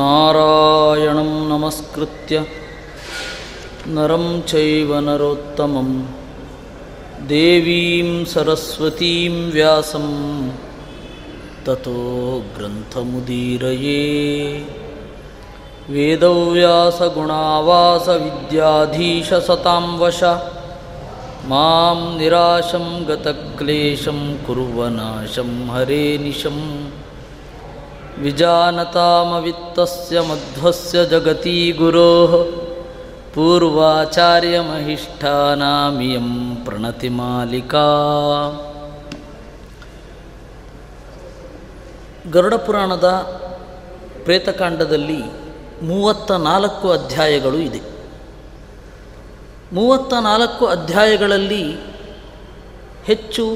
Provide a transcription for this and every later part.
ನಾರಾಯಣಂ ನಮಸ್ಕೃತ್ಯ ನರಂ ಚೈವ ನರೋತ್ತಮಂ ದೇವೀಂ ಸರಸ್ವತೀಂ ವ್ಯಾಸಂ ತತೋ ಗ್ರಂಥಮುದೀರಯೇ. ವೇದವ್ಯಾಸಗುಣಾವಾಸ ವಿದ್ಯಾಧೀಶಸತಾಂ ವಶ ಮಾಂ ನಿರಾಶಂ ಗತಕ್ಲೇಶಂ ಕುರುವನಾಶಂ ಹರೇ ನಿಶಂ. ವಿಜಾನತಾಮವಿತ್ತಸ್ಯ ಮಧ್ವಸ್ಯ ಜಗತಿ ಗುರೋಃ ಪೂರ್ವಾಚಾರ್ಯಮಹಿಷ್ಠಾನಾಮಿಯಂ ಪ್ರಣತಿ ಮಾಲಿಕಾ. ಗರುಡ ಪುರಾಣದ ಪ್ರೇತಕಾಂಡದಲ್ಲಿ 34 ಅಧ್ಯಾಯಗಳು ಇದೆ. 34 ಅಧ್ಯಾಯಗಳಲ್ಲಿ ಹೆಚ್ಚು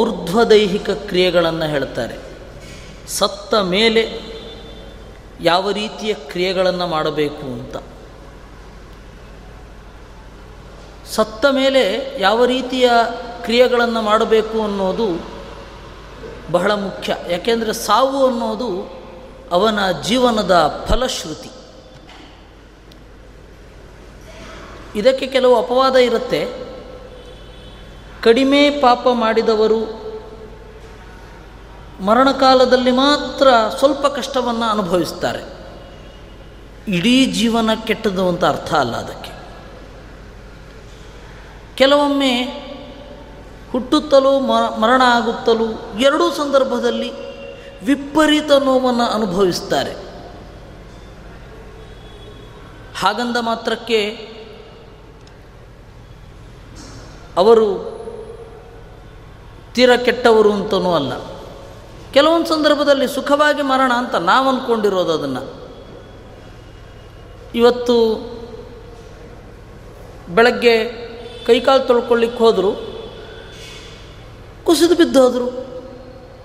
ಔರ್ಧ್ವದೈಹಿಕ ಕ್ರಿಯೆಗಳನ್ನು ಹೇಳ್ತಾರೆ. ಸತ್ತ ಮೇಲೆ ಯಾವ ರೀತಿಯ ಕ್ರಿಯೆಗಳನ್ನು ಮಾಡಬೇಕು ಅಂತ, ಸತ್ತ ಮೇಲೆ ಯಾವ ರೀತಿಯ ಕ್ರಿಯೆಗಳನ್ನು ಮಾಡಬೇಕು ಅನ್ನೋದು ಬಹಳ ಮುಖ್ಯ. ಯಾಕೆಂದರೆ ಸಾವು ಅನ್ನೋದು ಅವನ ಜೀವನದ ಫಲಶ್ರುತಿ. ಇದಕ್ಕೆ ಕೆಲವು ಅಪವಾದ ಇರುತ್ತೆ. ಕಡಿಮೆ ಪಾಪ ಮಾಡಿದವರು ಮರಣಕಾಲದಲ್ಲಿ ಮಾತ್ರ ಸ್ವಲ್ಪ ಕಷ್ಟವನ್ನು ಅನುಭವಿಸ್ತಾರೆ, ಇಡೀ ಜೀವನ ಕೆಟ್ಟದ್ದು ಅಂತ ಅರ್ಥ ಅಲ್ಲ ಅದಕ್ಕೆ. ಕೆಲವೊಮ್ಮೆ ಹುಟ್ಟುತ್ತಲೂ ಮರಣ ಆಗುತ್ತಲೂ ಎರಡೂ ಸಂದರ್ಭದಲ್ಲಿ ವಿಪರೀತ ನೋವನ್ನು ಅನುಭವಿಸ್ತಾರೆ. ಹಾಗಂದ ಮಾತ್ರಕ್ಕೆ ಅವರು ತೀರ ಕೆಟ್ಟವರು ಅಂತನೂ ಅಲ್ಲ. ಕೆಲವೊಂದು ಸಂದರ್ಭದಲ್ಲಿ ಸುಖವಾಗಿ ಮರಣ ಅಂತ ನಾವು ಅಂದ್ಕೊಂಡಿರೋದು ಅದನ್ನು. ಇವತ್ತು ಬೆಳಗ್ಗೆ ಕೈಕಾಲು ತೊಳ್ಕೊಳ್ಳಿಕ್ಕೆ ಹೋದರು, ಕುಸಿದು ಬಿದ್ದೋದ್ರು,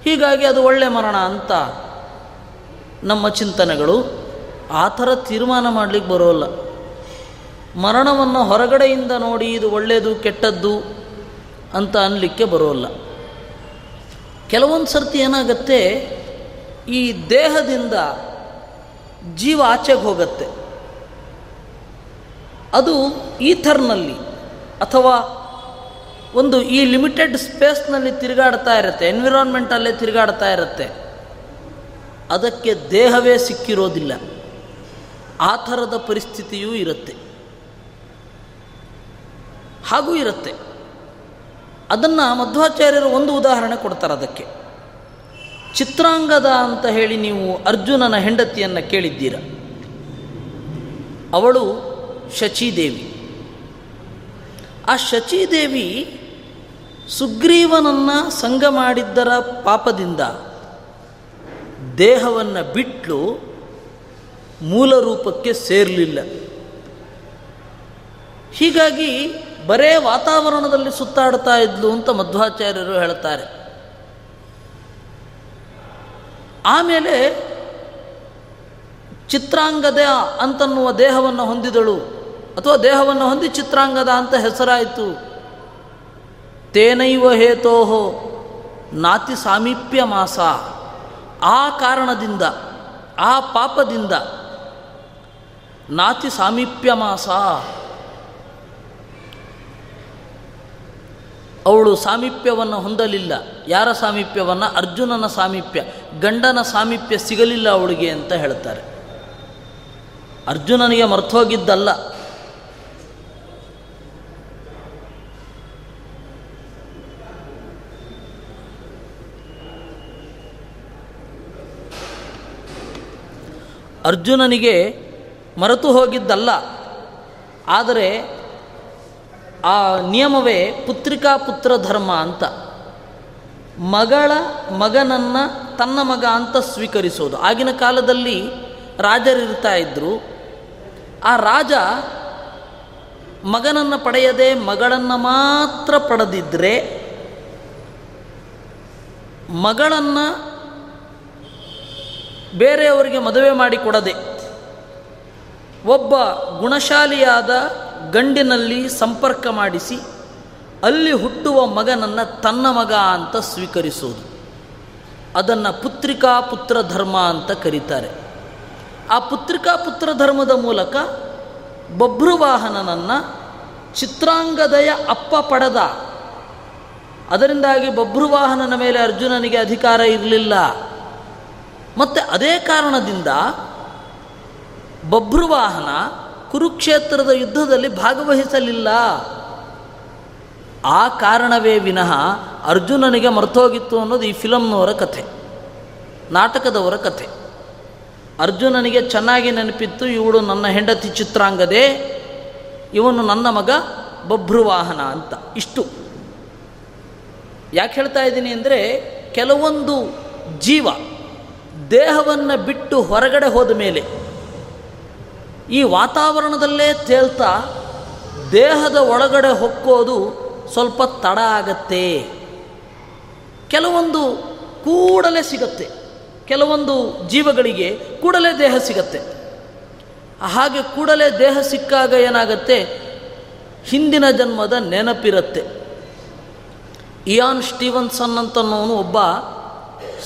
ಹೀಗಾಗಿ ಅದು ಒಳ್ಳೆ ಮರಣ ಅಂತ ನಮ್ಮ ಚಿಂತನೆಗಳು. ಆ ಥರ ತೀರ್ಮಾನ ಮಾಡಲಿಕ್ಕೆ ಬರೋಲ್ಲ. ಮರಣವನ್ನು ಹೊರಗಡೆಯಿಂದ ನೋಡಿ ಇದು ಒಳ್ಳೆಯದು ಕೆಟ್ಟದ್ದು ಅಂತ ಅನ್ನಲಿಕ್ಕೆ ಬರೋಲ್ಲ. ಕೆಲವೊಂದು ಸರ್ತಿ ಏನಾಗತ್ತೆ, ಈ ದೇಹದಿಂದ ಜೀವ ಆಚೆಗೆ ಹೋಗತ್ತೆ. ಅದು ಈಥರ್ನಲ್ಲಿ ಅಥವಾ ಒಂದು ಈ ಲಿಮಿಟೆಡ್ ಸ್ಪೇಸ್ನಲ್ಲಿ ತಿರುಗಾಡ್ತಾ ಇರುತ್ತೆ, ಎನ್ವಿರಾನ್ಮೆಂಟಲ್ಲೇ ತಿರುಗಾಡ್ತಾ ಇರುತ್ತೆ. ಅದಕ್ಕೆ ದೇಹವೇ ಸಿಕ್ಕಿರೋದಿಲ್ಲ. ಆ ಥರದ ಪರಿಸ್ಥಿತಿಯೂ ಇರುತ್ತೆ. ಹಾಗೂ ಇರುತ್ತೆ. ಅದನ್ನು ಮಧ್ವಾಚಾರ್ಯರು ಒಂದು ಉದಾಹರಣೆ ಕೊಡ್ತಾರೆ ಅದಕ್ಕೆ. ಚಿತ್ರಾಂಗದ ಅಂತ ಹೇಳಿ ನೀವು ಅರ್ಜುನನ ಹೆಂಡತಿಯನ್ನು ಕೇಳಿದ್ದೀರ. ಅವಳು ಶಚೀದೇವಿ. ಆ ಶಚೀದೇವಿ ಸುಗ್ರೀವನನ್ನು ಸಂಗ ಮಾಡಿದ್ದರ ಪಾಪದಿಂದ ದೇಹವನ್ನು ಬಿಟ್ಟು ಮೂಲ ರೂಪಕ್ಕೆ ಸೇರಲಿಲ್ಲ. ಹೀಗಾಗಿ ಬರೇ ವಾತಾವರಣದಲ್ಲಿ ಸುತ್ತಾಡ್ತಾ ಇದ್ಲು ಅಂತ ಮಧ್ವಾಚಾರ್ಯರು ಹೇಳ್ತಾರೆ. ಆಮೇಲೆ ಚಿತ್ರಾಂಗದ ಅಂತನ್ನುವ ದೇಹವನ್ನು ಹೊಂದಿದಳು, ಅಥವಾ ದೇಹವನ್ನು ಹೊಂದಿ ಚಿತ್ರಾಂಗದ ಅಂತ ಹೆಸರಾಯಿತು. ತೇನೈವ ಹೇತೋಹೋ ನಾತಿ ಸಾಮೀಪ್ಯ ಮಾಸ. ಆ ಕಾರಣದಿಂದ, ಆ ಪಾಪದಿಂದ ನಾತಿ ಸಾಮೀಪ್ಯ ಮಾಸ, ಅವಳು ಸಾಮೀಪ್ಯವನ್ನು ಹೊಂದಲಿಲ್ಲ. ಯಾರ ಸಾಮೀಪ್ಯವನ್ನು? ಅರ್ಜುನನ ಸಾಮೀಪ್ಯ, ಗಂಡನ ಸಾಮೀಪ್ಯ ಸಿಗಲಿಲ್ಲ ಅವಳಿಗೆ ಅಂತ ಹೇಳ್ತಾರೆ. ಅರ್ಜುನನಿಗೆ ಮರ್ತೋಗಿದ್ದಲ್ಲ, ಅರ್ಜುನನಿಗೆ ಮರೆತು ಹೋಗಿದ್ದಲ್ಲ. ಆದರೆ ಆ ನಿಯಮವೇ ಪುತ್ರಿಕಾ ಪುತ್ರ ಧರ್ಮ ಅಂತ, ಮಗಳ ಮಗನನ್ನು ತನ್ನ ಮಗ ಅಂತ ಸ್ವೀಕರಿಸೋದು. ಆಗಿನ ಕಾಲದಲ್ಲಿ ರಾಜರಿರ್ತಾ ಇದ್ದರು. ಆ ರಾಜ ಮಗನನ್ನು ಪಡೆಯದೆ ಮಗಳನ್ನು ಮಾತ್ರ ಪಡೆದಿದ್ದರೆ, ಮಗಳನ್ನು ಬೇರೆಯವರಿಗೆ ಮದುವೆ ಮಾಡಿಕೊಡದೆ ಒಬ್ಬ ಗುಣಶಾಲಿಯಾದ ಗಂಡಿನಲ್ಲಿ ಸಂಪರ್ಕ ಮಾಡಿಸಿ ಅಲ್ಲಿ ಹುಟ್ಟುವ ಮಗನನ್ನು ತನ್ನ ಮಗ ಅಂತ ಸ್ವೀಕರಿಸೋದು. ಅದನ್ನು ಪುತ್ರಿಕಾ ಪುತ್ರ ಧರ್ಮ ಅಂತ ಕರೀತಾರೆ. ಆ ಪುತ್ರಿಕಾ ಪುತ್ರ ಧರ್ಮದ ಮೂಲಕ ಬಭ್ರುವಾಹನನನ್ನು ಚಿತ್ರಾಂಗದಯ ಅಪ್ಪ ಪಡೆದ. ಅದರಿಂದಾಗಿ ಬಭ್ರುವಾಹನನ ಮೇಲೆ ಅರ್ಜುನನಿಗೆ ಅಧಿಕಾರ ಇರಲಿಲ್ಲ. ಮತ್ತು ಅದೇ ಕಾರಣದಿಂದ ಬಭ್ರುವಾಹನ ಕುರುಕ್ಷೇತ್ರದ ಯುದ್ಧದಲ್ಲಿ ಭಾಗವಹಿಸಲಿಲ್ಲ. ಆ ಕಾರಣವೇ ವಿನಃ ಅರ್ಜುನನಿಗೆ ಮರ್ತೋಗಿತ್ತು ಅನ್ನೋದು ಈ ಫಿಲಮ್ನವರ ಕಥೆ, ನಾಟಕದವರ ಕಥೆ. ಅರ್ಜುನನಿಗೆ ಚೆನ್ನಾಗಿ ನೆನಪಿತ್ತು, ಇವಳು ನನ್ನ ಹೆಂಡತಿ ಚಿತ್ರಾಂಗದೆ, ಇವನು ನನ್ನ ಮಗ ಬಭ್ರುವಾಹನ ಅಂತ. ಇಷ್ಟು ಯಾಕೆ ಹೇಳ್ತಾ ಇದ್ದೀನಿ ಅಂದರೆ, ಕೆಲವೊಂದು ಜೀವ ದೇಹವನ್ನು ಬಿಟ್ಟು ಹೊರಗಡೆ ಹೋದ ಮೇಲೆ ಈ ವಾತಾವರಣದಲ್ಲೇ ತೇಲ್ತಾ ದೇಹದ ಒಳಗಡೆ ಹೊಕ್ಕೋದು ಸ್ವಲ್ಪ ತಡ ಆಗತ್ತೆ. ಕೆಲವೊಂದು ಕೂಡಲೇ ಸಿಗತ್ತೆ, ಕೆಲವೊಂದು ಜೀವಗಳಿಗೆ ಕೂಡಲೇ ದೇಹ ಸಿಗತ್ತೆ. ಹಾಗೆ ಕೂಡಲೇ ದೇಹ ಸಿಕ್ಕಾಗ ಏನಾಗತ್ತೆ, ಹಿಂದಿನ ಜನ್ಮದ ನೆನಪಿರುತ್ತೆ. ಇಯಾನ್ ಸ್ಟೀವನ್ಸನ್ ಅಂತನೋನು ಒಬ್ಬ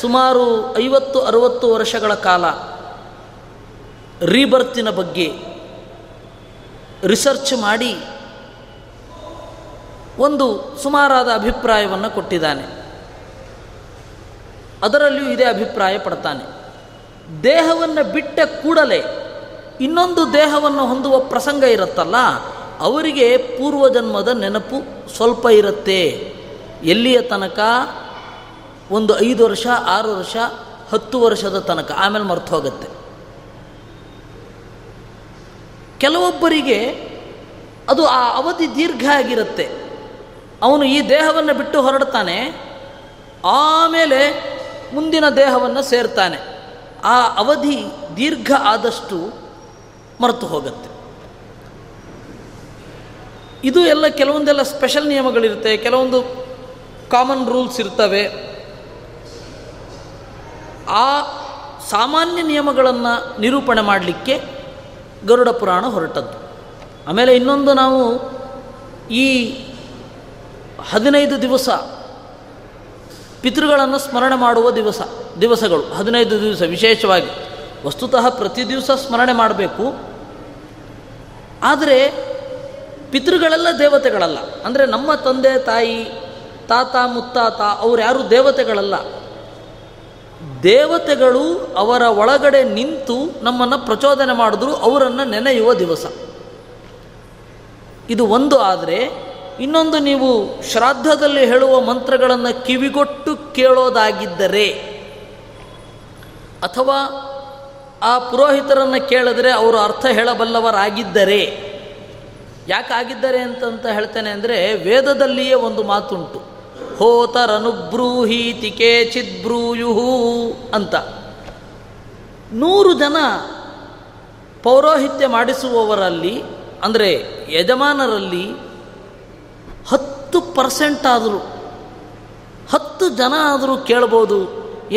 ಸುಮಾರು 50-60 ವರ್ಷಗಳ ಕಾಲ ರೀಬರ್ತಿನ ಬಗ್ಗೆ ರಿಸರ್ಚ್ ಮಾಡಿ ಒಂದು ಸುಮಾರಾದ ಅಭಿಪ್ರಾಯವನ್ನು ಕೊಟ್ಟಿದ್ದಾನೆ. ಅದರಲ್ಲಿಯೂ ಇದೇ ಅಭಿಪ್ರಾಯ ಪಡ್ತಾನೆ. ದೇಹವನ್ನು ಬಿಟ್ಟ ಕೂಡಲೇ ಇನ್ನೊಂದು ದೇಹವನ್ನು ಹೊಂದುವ ಪ್ರಸಂಗ ಇರುತ್ತಲ್ಲ, ಅವರಿಗೆ ಪೂರ್ವಜನ್ಮದ ನೆನಪು ಸ್ವಲ್ಪ ಇರುತ್ತೆ. ಎಲ್ಲಿಯ ತನಕ? ಒಂದು 5 ವರ್ಷ, 6 ವರ್ಷ, 10 ವರ್ಷದ ತನಕ. ಆಮೇಲೆ ಮರ್ತು ಹೋಗುತ್ತೆ. ಕೆಲವೊಬ್ಬರಿಗೆ ಅದು ಆ ಅವಧಿ ದೀರ್ಘ ಆಗಿರುತ್ತೆ. ಅವನು ಈ ದೇಹವನ್ನು ಬಿಟ್ಟು ಹೊರಡ್ತಾನೆ, ಆಮೇಲೆ ಮುಂದಿನ ದೇಹವನ್ನು ಸೇರ್ತಾನೆ. ಆ ಅವಧಿ ದೀರ್ಘ ಆದಷ್ಟು ಮರೆತು ಹೋಗುತ್ತೆ. ಇದು ಎಲ್ಲ ಕೆಲವೊಂದೆಲ್ಲ ಸ್ಪೆಷಲ್ ನಿಯಮಗಳಿರುತ್ತೆ, ಕೆಲವೊಂದು ಕಾಮನ್ ರೂಲ್ಸ್ ಇರ್ತವೆ. ಆ ಸಾಮಾನ್ಯ ನಿಯಮಗಳನ್ನು ನಿರೂಪಣೆ ಮಾಡಲಿಕ್ಕೆ ಗರುಡ ಪುರಾಣ ಹೊರಟದ್ದು. ಆಮೇಲೆ ಇನ್ನೊಂದು, ನಾವು ಈ 15 ದಿವಸ ಪಿತೃಗಳನ್ನು ಸ್ಮರಣೆ ಮಾಡುವ ದಿವಸಗಳು 15 ದಿವಸ ವಿಶೇಷವಾಗಿ. ವಸ್ತುತಃ ಪ್ರತಿ ದಿವಸ ಸ್ಮರಣೆ ಮಾಡಬೇಕು, ಆದರೆ ಪಿತೃಗಳೆಲ್ಲ ದೇವತೆಗಳಲ್ಲ. ಅಂದರೆ ನಮ್ಮ ತಂದೆ ತಾಯಿ, ತಾತ ಮುತ್ತಾತ ಅವ್ರು ಯಾರೂ ದೇವತೆಗಳಲ್ಲ. ದೇವತೆಗಳು ಅವರ ಒಳಗಡೆ ನಿಂತು ನಮ್ಮನ್ನು ಪ್ರಚೋದನೆ ಮಾಡಿದ್ರು, ಅವರನ್ನು ನೆನೆಯುವ ದಿವಸ ಇದು ಒಂದು. ಆದರೆ ಇನ್ನೊಂದು, ನೀವು ಶ್ರಾದ್ದದಲ್ಲಿ ಹೇಳುವ ಮಂತ್ರಗಳನ್ನು ಕಿವಿಗೊಟ್ಟು ಕೇಳೋದಾಗಿದ್ದರೆ, ಅಥವಾ ಆ ಪುರೋಹಿತರನ್ನು ಕೇಳಿದರೆ ಅವರು ಅರ್ಥ ಹೇಳಬಲ್ಲವರಾಗಿದ್ದರೆ. ಯಾಕಾಗಿದ್ದಾರೆ ಅಂತ ಹೇಳ್ತೇನೆ ಅಂದರೆ, ವೇದದಲ್ಲಿಯೇ ಒಂದು ಮಾತುಂಟು, ಹೋತರನುಬ್ರೂಹೀತಿ ಕೇಚಿತ್ ಬ್ರೂಯುಹು ಅಂತ. 100 ಜನ ಪೌರೋಹಿತ್ಯ ಮಾಡಿಸುವವರಲ್ಲಿ, ಅಂದರೆ ಯಜಮಾನರಲ್ಲಿ, 10% ಆದರೂ, 10 ಜನ ಆದರೂ ಕೇಳ್ಬೋದು,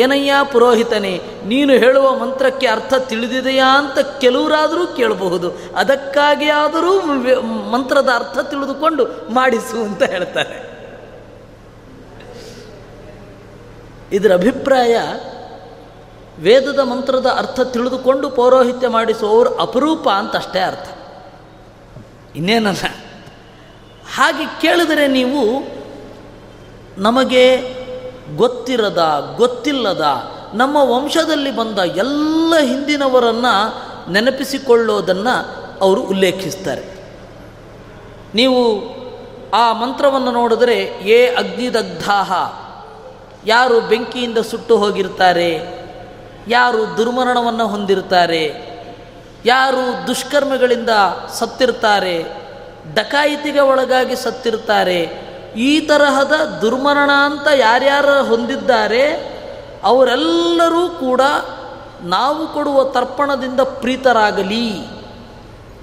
ಏನಯ್ಯ ಪುರೋಹಿತನೇ ನೀನು ಹೇಳುವ ಮಂತ್ರಕ್ಕೆ ಅರ್ಥ ತಿಳಿದಿದೆಯಾ ಅಂತ ಕೆಲವರಾದರೂ ಕೇಳಬಹುದು. ಅದಕ್ಕಾಗಿ ಆದರೂ ಮಂತ್ರದ ಅರ್ಥ ತಿಳಿದುಕೊಂಡು ಮಾಡಿಸು ಅಂತ ಹೇಳ್ತಾರೆ. ಇದರ ಅಭಿಪ್ರಾಯ, ವೇದದ ಮಂತ್ರದ ಅರ್ಥ ತಿಳಿದುಕೊಂಡು ಪೌರೋಹಿತ್ಯ ಮಾಡಿಸುವವರು ಅಪರೂಪ ಅಂತಷ್ಟೇ ಅರ್ಥ, ಇನ್ನೇನಲ್ಲ. ಹಾಗೆ ಕೇಳಿದರೆ ನೀವು ನಮಗೆ ಗೊತ್ತಿರದ ಗೊತ್ತಿಲ್ಲದ ನಮ್ಮ ವಂಶದಲ್ಲಿ ಬಂದ ಎಲ್ಲ ಹಿಂದಿನವರನ್ನು ನೆನಪಿಸಿಕೊಳ್ಳೋದನ್ನು ಅವರು ಉಲ್ಲೇಖಿಸ್ತಾರೆ. ನೀವು ಆ ಮಂತ್ರವನ್ನು ನೋಡಿದರೆ, ಏ ಅಗ್ನಿದಗ್ಧಾಹ, ಯಾರು ಬೆಂಕಿಯಿಂದ ಸುಟ್ಟು ಹೋಗಿರ್ತಾರೆ, ಯಾರು ದುರ್ಮರಣವನ್ನು ಹೊಂದಿರ್ತಾರೆ, ಯಾರು ದುಷ್ಕರ್ಮಗಳಿಂದ ಸತ್ತಿರ್ತಾರೆ, ಡಕಾಯಿತಿಗೆ ಒಳಗಾಗಿ ಸತ್ತಿರ್ತಾರೆ, ಈ ತರಹದ ದುರ್ಮರಣ ಅಂತ ಯಾರ್ಯಾರ ಹೊಂದಿದ್ದಾರೆ ಅವರೆಲ್ಲರೂ ಕೂಡ ನಾವು ಕೊಡುವ ತರ್ಪಣದಿಂದ ಪ್ರೀತರಾಗಲಿ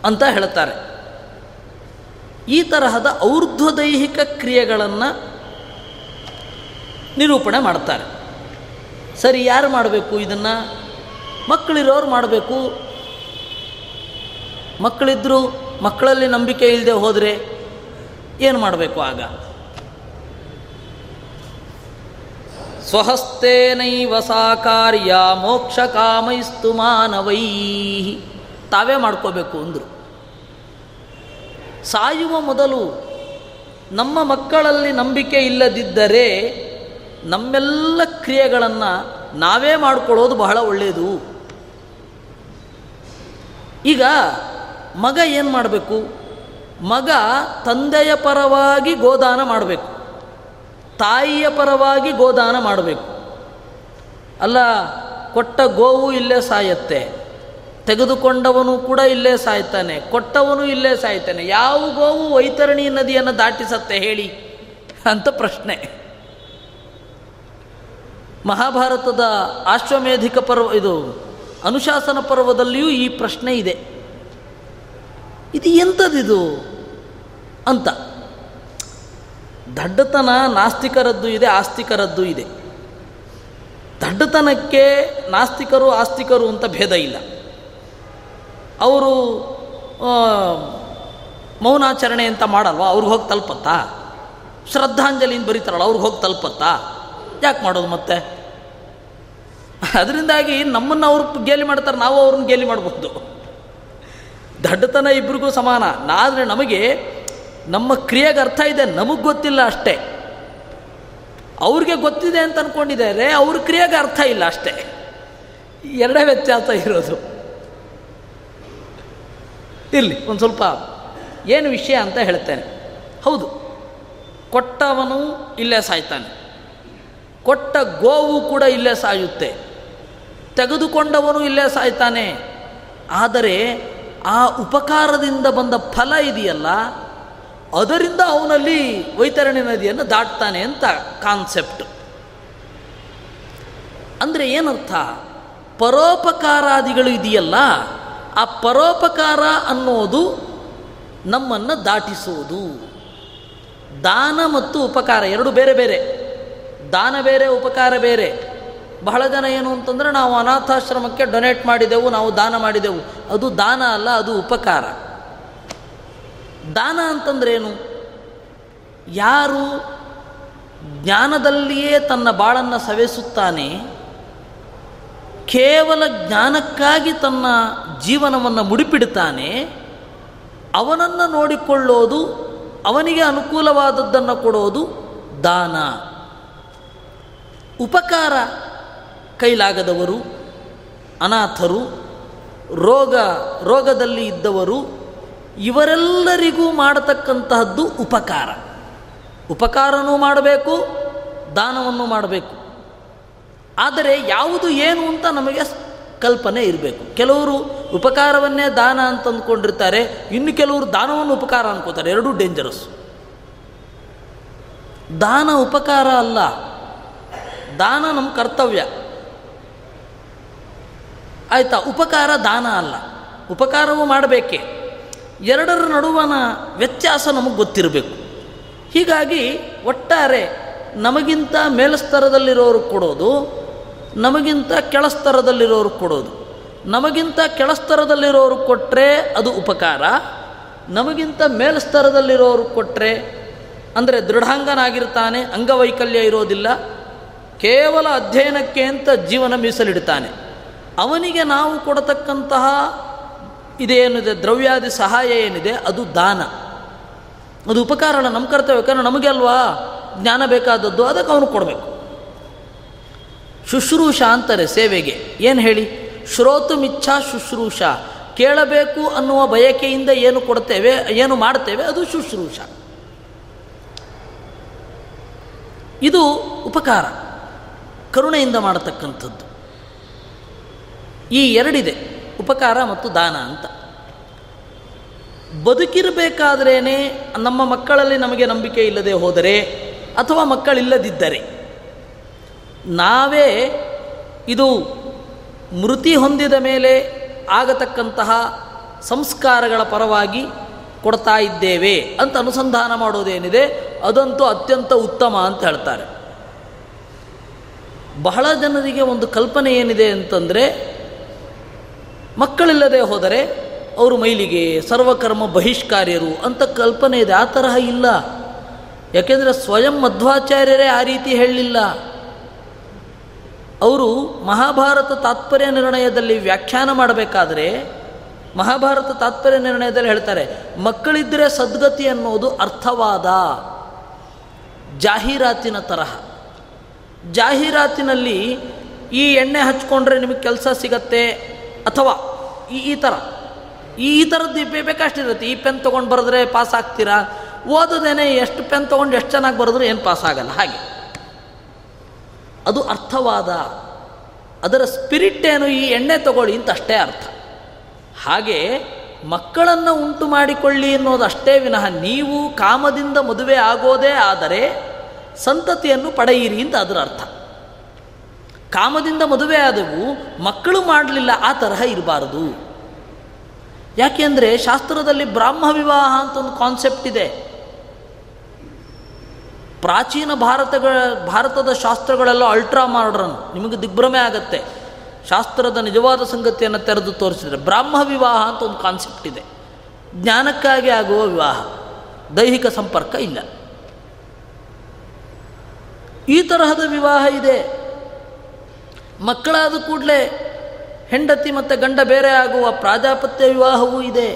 ಅಂತ ಹೇಳ್ತಾರೆ. ಈ ತರಹದ ಔರ್ಧ್ವದೈಹಿಕ ಕ್ರಿಯೆಗಳನ್ನು ನಿರೂಪಣೆ ಮಾಡ್ತಾರೆ. ಸರಿ, ಯಾರು ಮಾಡಬೇಕು? ಇದನ್ನು ಮಕ್ಕಳಿರೋರು ಮಾಡಬೇಕು. ಮಕ್ಕಳಿದ್ದರೂ ಮಕ್ಕಳಲ್ಲಿ ನಂಬಿಕೆ ಇಲ್ಲದೆ ಹೋದರೆ ಏನು ಮಾಡಬೇಕು? ಆಗ ಸ್ವಹಸ್ತೇನೈವ ಸಾ ಕಾರ್ಯ ಮೋಕ್ಷ ಕಾಮೈಸ್ತು ಮಾನವೈ. ತಾವೇ ಮಾಡ್ಕೋಬೇಕು ಅಂದರು. ಸಾಯುವ ಮೊದಲು ನಮ್ಮ ಮಕ್ಕಳಲ್ಲಿ ನಂಬಿಕೆ ಇಲ್ಲದಿದ್ದರೆ ನಮ್ಮೆಲ್ಲ ಕ್ರಿಯೆಗಳನ್ನು ನಾವೇ ಮಾಡಿಕೊಳ್ಳೋದು ಬಹಳ ಒಳ್ಳೆಯದು. ಈಗ ಮಗ ಏನು ಮಾಡಬೇಕು? ಮಗ ತಂದೆಯ ಪರವಾಗಿ ಗೋದಾನ ಮಾಡಬೇಕು, ತಾಯಿಯ ಪರವಾಗಿ ಗೋದಾನ ಮಾಡಬೇಕು. ಅಲ್ಲ, ಕೊಟ್ಟ ಗೋವು ಇಲ್ಲೇ ಸಾಯತ್ತೆ, ತೆಗೆದುಕೊಂಡವನು ಕೂಡ ಇಲ್ಲೇ ಸಾಯ್ತಾನೆ, ಕೊಟ್ಟವನು ಇಲ್ಲೇ ಸಾಯ್ತಾನೆ. ಯಾವ ಗೋವು ವೈತರಣಿ ನದಿಯನ್ನು ದಾಟಿಸತ್ತೆ ಹೇಳಿ ಅಂತ ಪ್ರಶ್ನೆ. ಮಹಾಭಾರತದ ಅಶ್ವಮೇಧಿಕ ಪರ್ವ, ಇದು ಅನುಶಾಸನ ಪರ್ವದಲ್ಲಿಯೂ ಈ ಪ್ರಶ್ನೆ ಇದೆ. ಇದು ಎಂಥದ್ದಿದು ಅಂತ. ದಡ್ಡತನ ನಾಸ್ತಿಕರದ್ದು ಇದೆ, ಆಸ್ತಿಕರದ್ದು ಇದೆ. ದಡ್ಡತನಕ್ಕೆ ನಾಸ್ತಿಕರು ಆಸ್ತಿಕರು ಅಂತ ಭೇದ ಇಲ್ಲ. ಅವರು ಮೌನಾಚರಣೆ ಅಂತ ಮಾಡಲ್ವ, ಅವ್ರಿಗೆ ಹೋಗಿ ತಲುಪತ್ತಾ? ಶ್ರದ್ಧಾಂಜಲಿನ ಬರೀತಾರಲ್ಲ, ಅವ್ರಿಗೆ ಹೋಗಿ ತಲುಪತ್ತಾ? ಯಾಕೆ ಮಾಡೋದು ಮತ್ತೆ? ಅದರಿಂದಾಗಿ ನಮ್ಮನ್ನು ಅವರು ಗೇಲಿ ಮಾಡ್ತಾರೆ, ನಾವು ಅವ್ರನ್ನ ಗೇಲಿ ಮಾಡಬಹುದು. ದಡ್ಡತನ ಇಬ್ಬರಿಗೂ ಸಮಾನ. ಆದರೆ ನಮಗೆ ನಮ್ಮ ಕ್ರಿಯೆಗೆ ಅರ್ಥ ಇದೆ, ನಮಗೆ ಗೊತ್ತಿಲ್ಲ ಅಷ್ಟೇ. ಅವ್ರಿಗೆ ಗೊತ್ತಿದೆ ಅಂತ ಅಂದ್ಕೊಂಡಿದ್ದಾರೆ, ಅವ್ರ ಕ್ರಿಯೆಗೆ ಅರ್ಥ ಇಲ್ಲ ಅಷ್ಟೇ. ಎರಡೇ ವ್ಯತ್ಯಾಸ ಇರೋದು. ಇರಲಿ, ಒಂದು ಸ್ವಲ್ಪ ಏನು ವಿಷಯ ಅಂತ ಹೇಳ್ತೇನೆ. ಹೌದು, ಕೊಟ್ಟವನು ಇಲ್ಲೇ ಸಾಯ್ತಾನೆ, ಕೊಟ್ಟ ಗೋವು ಕೂಡ ಇಲ್ಲೇ ಸಾಯುತ್ತೆ, ತೆಗೆದುಕೊಂಡವನು ಇಲ್ಲೇ ಸಾಯ್ತಾನೆ. ಆದರೆ ಆ ಉಪಕಾರದಿಂದ ಬಂದ ಫಲ ಇದೆಯಲ್ಲ, ಅದರಿಂದ ಅವನಲ್ಲಿ ವೈತರಣಿ ನದಿಯನ್ನು ದಾಟ್ತಾನೆ ಅಂತ ಕಾನ್ಸೆಪ್ಟ್. ಅಂದರೆ ಏನರ್ಥ? ಪರೋಪಕಾರಾದಿಗಳು ಇದೆಯಲ್ಲ, ಆ ಪರೋಪಕಾರ ಅನ್ನೋದು ನಮ್ಮನ್ನು ದಾಟಿಸೋದು. ದಾನ ಮತ್ತು ಉಪಕಾರ ಎರಡು ಬೇರೆ ಬೇರೆ. ದಾನ ಬೇರೆ, ಉಪಕಾರ ಬೇರೆ. ಬಹಳ ಜನ ಏನು ಅಂತಂದರೆ, ನಾವು ಅನಾಥಾಶ್ರಮಕ್ಕೆ ಡೊನೇಟ್ ಮಾಡಿದೆವು, ನಾವು ದಾನ ಮಾಡಿದೆವು. ಅದು ದಾನ ಅಲ್ಲ, ಅದು ಉಪಕಾರ. ದಾನ ಅಂತಂದ್ರೇನು? ಯಾರು ಜ್ಞಾನದಲ್ಲಿಯೇ ತನ್ನ ಬಾಳನ್ನು ಸವೆಸುತ್ತಾನೆ, ಕೇವಲ ಜ್ಞಾನಕ್ಕಾಗಿ ತನ್ನ ಜೀವನವನ್ನು ಮುಡಿಪಿಡುತ್ತಾನೆ, ಅವನನ್ನು ನೋಡಿಕೊಳ್ಳೋದು, ಅವನಿಗೆ ಅನುಕೂಲವಾದದ್ದನ್ನು ಕೊಡೋದು ದಾನ. ಉಪಕಾರ, ಕೈಲಾಗದವರು, ಅನಾಥರು, ರೋಗದಲ್ಲಿ ಇದ್ದವರು, ಇವರೆಲ್ಲರಿಗೂ ಮಾಡತಕ್ಕಂತಹದ್ದು ಉಪಕಾರ. ಉಪಕಾರನೂ ಮಾಡಬೇಕು, ದಾನವನ್ನು ಮಾಡಬೇಕು. ಆದರೆ ಯಾವುದು ಏನು ಅಂತ ನಮಗೆ ಕಲ್ಪನೆ ಇರಬೇಕು. ಕೆಲವರು ಉಪಕಾರವನ್ನೇ ದಾನ ಅಂತ ಅಂದ್ಕೊಂಡಿರ್ತಾರೆ, ಇನ್ನು ಕೆಲವರು ದಾನವನ್ನು ಉಪಕಾರ ಅಂದ್ಕೋತಾರೆ. ಎರಡೂ ಡೇಂಜರಸ್. ದಾನ ಉಪಕಾರ ಅಲ್ಲ, ದಾನ ನಮ್ಮ ಕರ್ತವ್ಯ, ಆಯಿತಾ? ಉಪಕಾರ ದಾನ ಅಲ್ಲ. ಉಪಕಾರವೂ ಮಾಡಬೇಕೇ, ಎರಡರ ನಡುವಣ ವ್ಯತ್ಯಾಸ ನಮಗೆ ಗೊತ್ತಿರಬೇಕು. ಹೀಗಾಗಿ ಒಟ್ಟಾರೆ ನಮಗಿಂತ ಮೇಲಸ್ತರದಲ್ಲಿರೋರು ಕೊಡೋದು, ನಮಗಿಂತ ಕೆಳಸ್ತರದಲ್ಲಿರೋರು ಕೊಡೋದು. ನಮಗಿಂತ ಕೆಳಸ್ತರದಲ್ಲಿರೋರು ಕೊಟ್ಟರೆ ಅದು ಉಪಕಾರ, ನಮಗಿಂತ ಮೇಲಸ್ತರದಲ್ಲಿರೋರು ಕೊಟ್ಟರೆ, ಅಂದರೆ ದೃಢಾಂಗನಾಗಿರ್ತಾನೆ, ಅಂಗವೈಕಲ್ಯ ಇರೋದಿಲ್ಲ, ಕೇವಲ ಅಧ್ಯಯನಕ್ಕೆ ಅಂತ ಜೀವನ ಮೀಸಲಿಡ್ತಾನೆ, ಅವನಿಗೆ ನಾವು ಕೊಡತಕ್ಕಂತಹ ಇದೇನಿದೆ ದ್ರವ್ಯಾದಿ ಸಹಾಯ ಏನಿದೆ ಅದು ದಾನ, ಅದು ಉಪಕಾರ ಅಲ್ಲ, ನಮ್ಮ ಕರ್ತವ್ಯ. ಕಾರಣ ನಮಗೆ ಅಲ್ವಾ ಜ್ಞಾನ ಬೇಕಾದದ್ದು, ಅದಕ್ಕೆ ಅವನು ಕೊಡಬೇಕು. ಶುಶ್ರೂಷ ಅಂತಾರೆ ಸೇವೆಗೆ. ಏನು ಹೇಳಿ? ಶ್ರೋತುಮಿಚ್ಛಾ ಶುಶ್ರೂಷ, ಕೇಳಬೇಕು ಅನ್ನುವ ಬಯಕೆಯಿಂದ ಏನು ಕೊಡ್ತೇವೆ, ಏನು ಮಾಡ್ತೇವೆ, ಅದು ಶುಶ್ರೂಷ. ಇದು ಉಪಕಾರ, ಕರುಣೆಯಿಂದ ಮಾಡತಕ್ಕಂಥದ್ದು. ಈ ಎರಡಿದೆ, ಉಪಕಾರ ಮತ್ತು ದಾನ ಅಂತ. ಬದುಕಿರಬೇಕಾದ್ರೇ ನಮ್ಮ ಮಕ್ಕಳಲ್ಲಿ ನಮಗೆ ನಂಬಿಕೆ ಇಲ್ಲದೆ ಹೋದರೆ, ಅಥವಾ ಮಕ್ಕಳಿಲ್ಲದಿದ್ದರೆ, ನಾವೇ ಇದು ಮೃತಿ ಹೊಂದಿದ ಮೇಲೆ ಆಗತಕ್ಕಂತಹ ಸಂಸ್ಕಾರಗಳ ಪರವಾಗಿ ಕೊಡ್ತಾ ಇದ್ದೇವೆ ಅಂತ ಅನುಸಂಧಾನ ಮಾಡೋದೇನಿದೆ ಅದಂತೂ ಅತ್ಯಂತ ಉತ್ತಮ ಅಂತ ಹೇಳ್ತಾರೆ. ಬಹಳ ಜನರಿಗೆ ಒಂದು ಕಲ್ಪನೆ ಏನಿದೆ ಅಂತಂದರೆ, ಮಕ್ಕಳಿಲ್ಲದೆ ಹೋದರೆ ಅವರು ಮೈಲಿಗೆ, ಸರ್ವಕರ್ಮ ಬಹಿಷ್ಕಾರ್ಯರು ಅಂತ ಕಲ್ಪನೆ ಇದೆ. ಆ ತರಹ ಇಲ್ಲ. ಯಾಕೆಂದರೆ ಸ್ವಯಂ ಮಧ್ವಾಚಾರ್ಯರೇ ಆ ರೀತಿ ಹೇಳಲಿಲ್ಲ. ಅವರು ಮಹಾಭಾರತ ತಾತ್ಪರ್ಯ ನಿರ್ಣಯದಲ್ಲಿ ವ್ಯಾಖ್ಯಾನ ಮಾಡಬೇಕಾದ್ರೆ ಮಹಾಭಾರತ ತಾತ್ಪರ್ಯ ನಿರ್ಣಯದಲ್ಲಿ ಹೇಳ್ತಾರೆ, ಮಕ್ಕಳಿದ್ದರೆ ಸದ್ಗತಿ ಅನ್ನೋದು ಅರ್ಥವಾದ ಜಾಹೀರಾತಿನ ತರಹ. ಜಾಹೀರಾತಿನಲ್ಲಿ ಈ ಎಣ್ಣೆ ಹಚ್ಕೊಂಡ್ರೆ ನಿಮಗೆ ಕೆಲಸ ಸಿಗತ್ತೆ ಅಥವಾ ಈ ಥರದ್ದು ಬೇಕಷ್ಟಿರುತ್ತೆ, ಈ ಪೆನ್ ತೊಗೊಂಡು ಬರೆದ್ರೆ ಪಾಸ್ ಆಗ್ತೀರಾ, ಓದದೇನೆ ಎಷ್ಟು ಪೆನ್ ತೊಗೊಂಡು ಎಷ್ಟು ಚೆನ್ನಾಗಿ ಬರೆದ್ರೂ ಏನು ಪಾಸ್ ಆಗಲ್ಲ. ಹಾಗೆ ಅದು ಅರ್ಥವಾದ, ಅದರ ಸ್ಪಿರಿಟ್ ಏನು ಈ ಎಣ್ಣೆ ತಗೊಳ್ಳಿ ಅಂತ ಅಷ್ಟೇ ಅರ್ಥ. ಹಾಗೆ ಮಕ್ಕಳನ್ನು ಉಂಟು ಮಾಡಿಕೊಳ್ಳಿ ಅನ್ನೋದಷ್ಟೇ ವಿನಃ ನೀವು ಕಾಮದಿಂದ ಮದುವೆ ಆಗೋದೇ ಆದರೆ ಸಂತತಿಯನ್ನು ಪಡೆಯಿರಿ ಅಂತ ಅದರ ಅರ್ಥ. ಕಾಮದಿಂದ ಮದುವೆ ಆದವು ಮಕ್ಕಳು ಮಾಡಲಿಲ್ಲ, ಆ ತರಹ ಇರಬಾರದು. ಯಾಕೆಂದರೆ ಶಾಸ್ತ್ರದಲ್ಲಿ ಬ್ರಾಹ್ಮ ವಿವಾಹ ಅಂತ ಒಂದು ಕಾನ್ಸೆಪ್ಟ್ ಇದೆ. ಪ್ರಾಚೀನ ಭಾರತದ ಶಾಸ್ತ್ರಗಳೆಲ್ಲ ಅಲ್ಟ್ರಾ ಮಾಡರ್ನ್, ನಿಮಗೆ ದಿಗ್ಭ್ರಮೆ ಆಗತ್ತೆ. ಶಾಸ್ತ್ರದ ನಿಜವಾದ ಸಂಗತಿಯನ್ನು ತೆರೆದು ತೋರಿಸಿದರೆ ಬ್ರಾಹ್ಮ ವಿವಾಹ ಅಂತ ಒಂದು ಕಾನ್ಸೆಪ್ಟ್ ಇದೆ. ಜ್ಞಾನಕ್ಕಾಗಿ ಆಗುವ ವಿವಾಹ, ದೈಹಿಕ ಸಂಪರ್ಕ ಇಲ್ಲ. ಈ ತರಹದ ವಿವಾಹ ಇದೆ. ಮಕ್ಕಳಾದ ಕೂಡಲೇ ಹೆಂಡತಿ ಮತ್ತು ಗಂಡ ಬೇರೆ ಆಗುವ ಪ್ರಾಜಾಪತ್ಯ ವಿವಾಹವೂ ಇದೆ.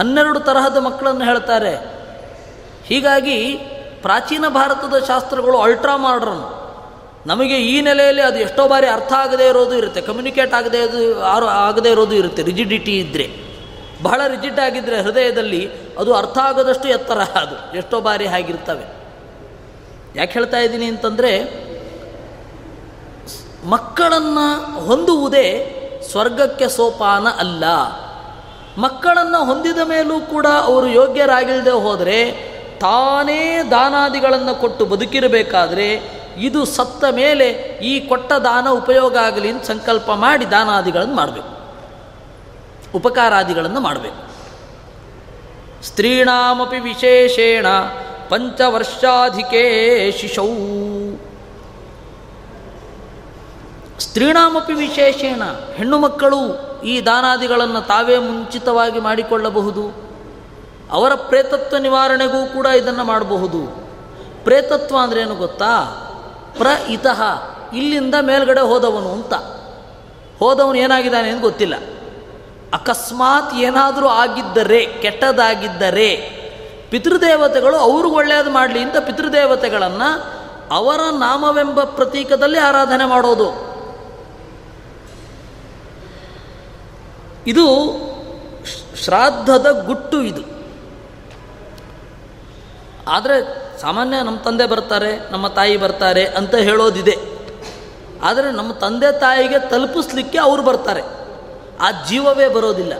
12 ತರಹದ ಮಕ್ಕಳನ್ನು ಹೇಳ್ತಾರೆ. ಹೀಗಾಗಿ ಪ್ರಾಚೀನ ಭಾರತದ ಶಾಸ್ತ್ರಗಳು ಅಲ್ಟ್ರಾ ಮಾಡರ್ನ್. ನಮಗೆ ಈ ನೆಲೆಯಲ್ಲಿ ಅದು ಎಷ್ಟೋ ಬಾರಿ ಅರ್ಥ ಆಗದೇ ಇರೋದು ಇರುತ್ತೆ, ಕಮ್ಯುನಿಕೇಟ್ ಆಗದೇ ಇರೋದು ಇರುತ್ತೆ. ರಿಜಿಡಿಟಿ ಇದ್ದರೆ, ಬಹಳ ರಿಜಿಡ್ ಆಗಿದ್ದರೆ ಹೃದಯದಲ್ಲಿ ಅದು ಅರ್ಥ ಆಗದಷ್ಟು ಎತ್ತರ ಅದು ಎಷ್ಟೋ ಬಾರಿ ಆಗಿರ್ತವೆ. ಯಾಕೆ ಹೇಳ್ತಾ ಇದ್ದೀನಿ ಅಂತಂದರೆ, ಮಕ್ಕಳನ್ನು ಹೊಂದುವುದೇ ಸ್ವರ್ಗಕ್ಕೆ ಸೋಪಾನ ಅಲ್ಲ. ಮಕ್ಕಳನ್ನು ಹೊಂದಿದ ಮೇಲೂ ಕೂಡ ಅವರು ಯೋಗ್ಯರಾಗಿಲ್ಲದೆ ಹೋದರೆ, ತಾನೇ ದಾನಾದಿಗಳನ್ನು ಕೊಟ್ಟು ಬದುಕಿರಬೇಕಾದ್ರೆ, ಇದು ಸತ್ತ ಮೇಲೆ ಈ ಕೊಟ್ಟ ದಾನ ಉಪಯೋಗ ಆಗಲಿ ಅಂತ ಸಂಕಲ್ಪ ಮಾಡಿ ದಾನಾದಿಗಳನ್ನು ಮಾಡಬೇಕು, ಉಪಕಾರಾದಿಗಳನ್ನು ಮಾಡಬೇಕು. ಸ್ತ್ರೀಣಾಮಪಿ ವಿಶೇಷೇಣ ಪಂಚವರ್ಷಾಧಿಕೇ ಶಿಶೌ. ಸ್ತ್ರೀಣಾಮಪಿ ವಿಶೇಷೇಣ, ಹೆಣ್ಣು ಮಕ್ಕಳು ಈ ದಾನಾದಿಗಳನ್ನು ತಾವೇ ಮುಂಚಿತವಾಗಿ ಮಾಡಿಕೊಳ್ಳಬಹುದು. ಅವರ ಪ್ರೇತತ್ವ ನಿವಾರಣೆಗೂ ಕೂಡ ಇದನ್ನು ಮಾಡಬಹುದು. ಪ್ರೇತತ್ವ ಅಂದ್ರೇನು ಗೊತ್ತಾ? ಪ್ರ ಇತಃ, ಇಲ್ಲಿಂದ ಮೇಲ್ಗಡೆ ಹೋದವನು ಅಂತ. ಹೋದವನು ಏನಾಗಿದ್ದಾನೆ ಅಂತ ಗೊತ್ತಿಲ್ಲ. ಅಕಸ್ಮಾತ್ ಏನಾದರೂ ಆಗಿದ್ದರೆ, ಕೆಟ್ಟದಾಗಿದ್ದರೆ, ಪಿತೃದೇವತೆಗಳು ಅವರು ಒಳ್ಳೆಯದು ಮಾಡಲಿ ಅಂತ ಪಿತೃದೇವತೆಗಳನ್ನು ಅವರ ನಾಮವೆಂಬ ಪ್ರತೀಕದಲ್ಲಿ ಆರಾಧನೆ ಮಾಡೋದು. ಇದು ಶ್ರಾದ್ದದ ಗುಟ್ಟು ಇದು. ಆದರೆ ಸಾಮಾನ್ಯ ನಮ್ಮ ತಂದೆ ಬರ್ತಾರೆ, ನಮ್ಮ ತಾಯಿ ಬರ್ತಾರೆ ಅಂತ ಹೇಳೋದಿದೆ. ಆದರೆ ನಮ್ಮ ತಂದೆ ತಾಯಿಗೆ ತಲುಪಿಸ್ಲಿಕ್ಕೆ ಅವರು ಬರ್ತಾರೆ, ಆ ಜೀವವೇ ಬರೋದಿಲ್ಲ.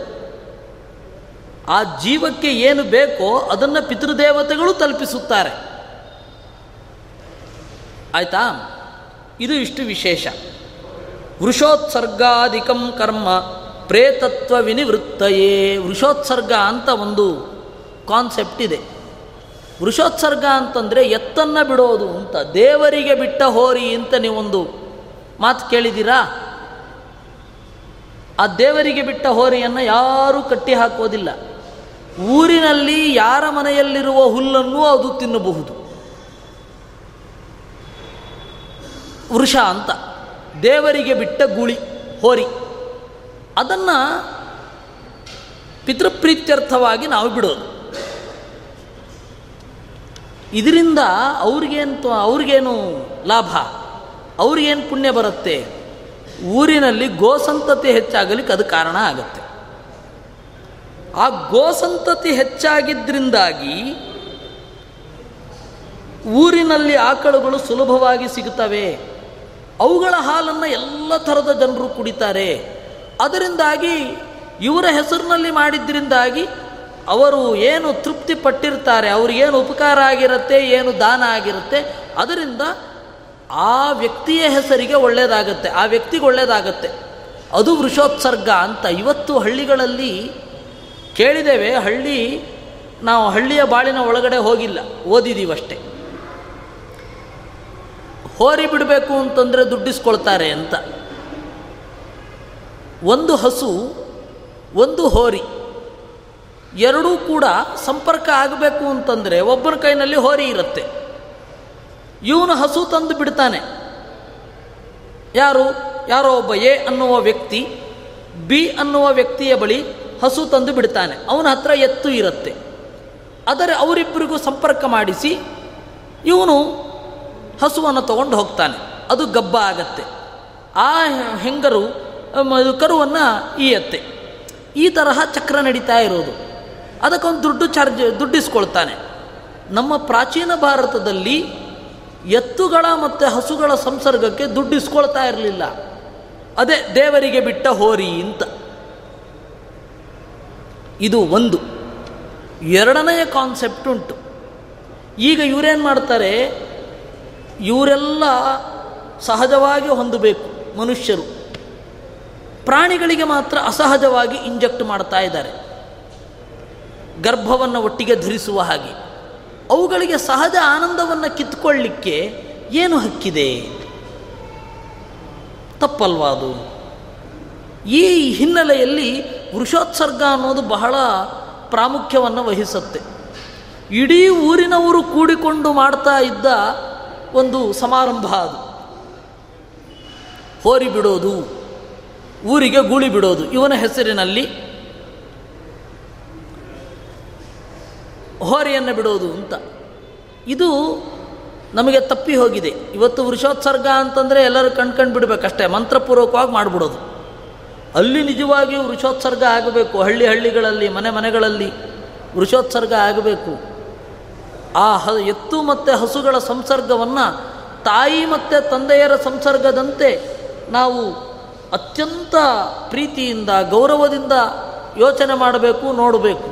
ಆ ಜೀವಕ್ಕೆ ಏನು ಬೇಕೋ ಅದನ್ನು ಪಿತೃದೇವತೆಗಳು ತಲುಪಿಸುತ್ತಾರೆ. ಆಯಿತಾ? ಇದು ಇಷ್ಟು ವಿಶೇಷ. ವೃಷೋತ್ಸರ್ಗಾಧಿಕಂ ಕರ್ಮ ಪ್ರೇತತ್ವ ವಿನಿವೃತ್ತಯೇ. ವೃಷೋತ್ಸರ್ಗ ಅಂತ ಒಂದು ಕಾನ್ಸೆಪ್ಟ್ ಇದೆ. ವೃಷೋತ್ಸರ್ಗ ಅಂತಂದರೆ ಎತ್ತನ್ನು ಬಿಡೋದು ಅಂತ. ದೇವರಿಗೆ ಬಿಟ್ಟ ಹೋರಿ ಅಂತ ನೀವೊಂದು ಮಾತು ಕೇಳಿದ್ದೀರಾ? ಆ ದೇವರಿಗೆ ಬಿಟ್ಟ ಹೋರಿಯನ್ನು ಯಾರೂ ಕಟ್ಟಿ ಹಾಕೋದಿಲ್ಲ. ಊರಿನಲ್ಲಿ ಯಾರ ಮನೆಯಲ್ಲಿರುವ ಹುಲ್ಲನ್ನು ಅದು ತಿನ್ನಬಹುದು. ವೃಷ ಅಂತ ದೇವರಿಗೆ ಬಿಟ್ಟ ಗುಳಿ ಹೋರಿ, ಅದನ್ನು ಪಿತೃಪ್ರೀತ್ಯರ್ಥವಾಗಿ ನಾವು ಬಿಡೋದು. ಇದರಿಂದ ಅವ್ರಿಗೇನು ಲಾಭ, ಅವ್ರಿಗೇನು ಪುಣ್ಯ ಬರುತ್ತೆ? ಊರಿನಲ್ಲಿ ಗೋಸಂತತಿ ಹೆಚ್ಚಾಗಲಿಕ್ಕೆ ಅದು ಕಾರಣ ಆಗುತ್ತೆ. ಆ ಗೋಸಂತತಿ ಹೆಚ್ಚಾಗಿದ್ದರಿಂದಾಗಿ ಊರಿನಲ್ಲಿ ಆಕಳುಗಳು ಸುಲಭವಾಗಿ ಸಿಗುತ್ತವೆ. ಅವುಗಳ ಹಾಲನ್ನು ಎಲ್ಲ ಥರದ ಜನರು ಕುಡಿತಾರೆ. ಅದರಿಂದಾಗಿ ಇವರ ಹೆಸರಿನಲ್ಲಿ ಮಾಡಿದ್ದರಿಂದಾಗಿ ಅವರು ಏನು ತೃಪ್ತಿ ಪಟ್ಟಿರ್ತಾರೆ, ಅವ್ರಿಗೇನು ಉಪಕಾರ ಆಗಿರುತ್ತೆ, ಏನು ದಾನ ಆಗಿರುತ್ತೆ, ಅದರಿಂದ ಆ ವ್ಯಕ್ತಿಯ ಹೆಸರಿಗೆ ಒಳ್ಳೆಯದಾಗತ್ತೆ, ಆ ವ್ಯಕ್ತಿಗೆ ಒಳ್ಳೆಯದಾಗತ್ತೆ. ಅದು ವೃಷೋತ್ಸರ್ಗ ಅಂತ. ಇವತ್ತು ಹಳ್ಳಿಗಳಲ್ಲಿ ಕೇಳಿದ್ದೇವೆ. ನಾವು ಹಳ್ಳಿಯ ಬಾಳಿನ ಒಳಗಡೆ ಹೋಗಿಲ್ಲ, ಓದಿದ್ದೀವಷ್ಟೇ. ಹೋರಿ ಬಿಡಬೇಕು ಅಂತಂದರೆ ದುಡ್ಡಿಸ್ಕೊಳ್ತಾರೆ ಅಂತ. ಒಂದು ಹಸು, ಒಂದು ಹೋರಿ ಎರಡೂ ಕೂಡ ಸಂಪರ್ಕ ಆಗಬೇಕು ಅಂತಂದರೆ ಒಬ್ಬರ ಕೈನಲ್ಲಿ ಹೋರಿ ಇರುತ್ತೆ, ಇವನು ಹಸು ತಂದು ಬಿಡ್ತಾನೆ. ಯಾರೋ ಒಬ್ಬ ಎ ಅನ್ನುವ ವ್ಯಕ್ತಿ ಬಿ ಅನ್ನುವ ವ್ಯಕ್ತಿಯ ಬಳಿ ಹಸು ತಂದು ಬಿಡ್ತಾನೆ. ಅವನ ಹತ್ರ ಎತ್ತು ಇರುತ್ತೆ. ಆದರೆ ಅವರಿಬ್ಬರಿಗೂ ಸಂಪರ್ಕ ಮಾಡಿಸಿ ಇವನು ಹಸುವನ್ನು ತಗೊಂಡು ಹೋಗ್ತಾನೆ. ಅದು ಗಬ್ಬ ಆಗತ್ತೆ. ಆ ಹೆಂಗರು ಕರುವನ್ನು ಈಯತ್ತೆ. ಈ ತರಹ ಚಕ್ರ ನಡೀತಾ ಇರೋದು. ಅದಕ್ಕೊಂದು ದುಡ್ಡಿಸ್ಕೊಳ್ತಾನೆ. ನಮ್ಮ ಪ್ರಾಚೀನ ಭಾರತದಲ್ಲಿ ಎತ್ತುಗಳ ಮತ್ತು ಹಸುಗಳ ಸಂಸರ್ಗಕ್ಕೆ ದುಡ್ಡಿಸ್ಕೊಳ್ತಾ ಇರಲಿಲ್ಲ. ಅದೇ ದೇವರಿಗೆ ಬಿಟ್ಟ ಹೋರಿ ಅಂತ. ಇದು ಒಂದು. ಎರಡನೆಯ ಕಾನ್ಸೆಪ್ಟ್ ಉಂಟು. ಈಗ ಇವರೇನು ಮಾಡ್ತಾರೆ, ಇವರೆಲ್ಲ ಸಹಜವಾಗಿ ಹೊಂದಬೇಕು ಮನುಷ್ಯರು, ಪ್ರಾಣಿಗಳಿಗೆ ಮಾತ್ರ ಅಸಹಜವಾಗಿ ಇಂಜೆಕ್ಟ್ ಮಾಡ್ತಾ ಇದ್ದಾರೆ. ಗರ್ಭವನ್ನು ಒಟ್ಟಿಗೆ ಧರಿಸುವ ಹಾಗೆ ಅವುಗಳಿಗೆ ಸಹಜ ಆನಂದವನ್ನು ಕಿತ್ಕೊಳ್ಳಿಕ್ಕೆ ಏನು ಹಕ್ಕಿದೆ? ತಪ್ಪಲ್ವಾ ಅದು? ಈ ಹಿನ್ನೆಲೆಯಲ್ಲಿ ವೃಷೋತ್ಸರ್ಗ ಅನ್ನೋದು ಬಹಳ ಪ್ರಾಮುಖ್ಯವನ್ನು ವಹಿಸುತ್ತೆ. ಇಡೀ ಊರಿನವರು ಕೂಡಿಕೊಂಡು ಮಾಡ್ತಾ ಇದ್ದ ಒಂದು ಸಮಾರಂಭ ಅದು. ಹೋರಿ ಬಿಡೋದು, ಊರಿಗೆ ಗೂಳಿ ಬಿಡೋದು, ಇವನ ಹೆಸರಿನಲ್ಲಿ ಹೋರಿಯನ್ನು ಬಿಡೋದು ಅಂತ. ಇದು ನಮಗೆ ತಪ್ಪಿ ಹೋಗಿದೆ. ಇವತ್ತು ವೃಷೋತ್ಸರ್ಗ ಅಂತಂದರೆ ಎಲ್ಲರೂ ಕಣ್ಕಂಡು ಬಿಡಬೇಕಷ್ಟೇ, ಮಂತ್ರಪೂರ್ವಕವಾಗಿ ಮಾಡಿಬಿಡೋದು. ಅಲ್ಲಿ ನಿಜವಾಗಿಯೂ ವೃಷೋತ್ಸರ್ಗ ಆಗಬೇಕು. ಹಳ್ಳಿಗಳಲ್ಲಿ ಮನೆಗಳಲ್ಲಿ ವೃಷೋತ್ಸರ್ಗ ಆಗಬೇಕು. ಆ ಎತ್ತು ಮತ್ತು ಹಸುಗಳ ಸಂಸರ್ಗವನ್ನು ತಾಯಿ ಮತ್ತು ತಂದೆಯರ ಸಂಸರ್ಗದಂತೆ ನಾವು ಅತ್ಯಂತ ಪ್ರೀತಿಯಿಂದ ಗೌರವದಿಂದ ಯೋಚನೆ ಮಾಡಬೇಕು, ನೋಡಬೇಕು.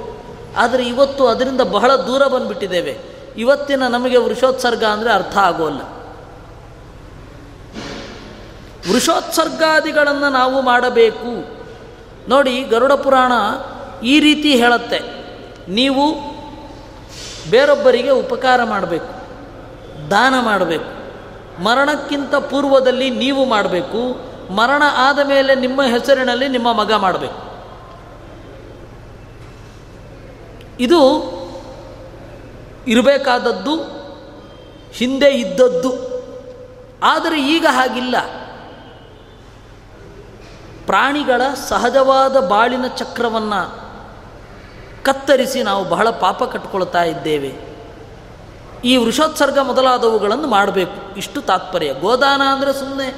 ಆದರೆ ಇವತ್ತು ಅದರಿಂದ ಬಹಳ ದೂರ ಬಂದುಬಿಟ್ಟಿದ್ದೇವೆ. ಇವತ್ತಿನ ನಮಗೆ ವೃಷೋತ್ಸರ್ಗ ಅಂದರೆ ಅರ್ಥ ಆಗೋಲ್ಲ. ವೃಷೋತ್ಸರ್ಗಾದಿಗಳನ್ನು ನಾವು ಮಾಡಬೇಕು. ನೋಡಿ, ಗರುಡ ಪುರಾಣ ಈ ರೀತಿ ಹೇಳುತ್ತೆ. ನೀವು ಬೇರೊಬ್ಬರಿಗೆ ಉಪಕಾರ ಮಾಡಬೇಕು, ದಾನ ಮಾಡಬೇಕು. ಮರಣಕ್ಕಿಂತ ಪೂರ್ವದಲ್ಲಿ ನೀವು ಮಾಡಬೇಕು. ಮರಣ ಆದ ಮೇಲೆ ನಿಮ್ಮ ಹೆಸರಿನಲ್ಲಿ ನಿಮ್ಮ ಮಗ ಮಾಡಬೇಕು. ಇದು ಇರಬೇಕಾದದ್ದು, ಹಿಂದೆ ಇದ್ದದ್ದು. ಆದರೆ ಈಗ ಹಾಗಿಲ್ಲ. ಪ್ರಾಣಿಗಳ ಸಹಜವಾದ ಬಾಳಿನ ಚಕ್ರವನ್ನು ಕತ್ತರಿಸಿ ನಾವು ಬಹಳ ಪಾಪ ಕಟ್ಟಿಕೊಳ್ತಾ ಇದ್ದೇವೆ. ಈ ವೃಷೋತ್ಸರ್ಗ ಮೊದಲಾದವುಗಳನ್ನು ಮಾಡಬೇಕು. ಇಷ್ಟು ತಾತ್ಪರ್ಯ. ಗೋದಾನ ಅಂದರೆ ಸುಮ್ಮನೆ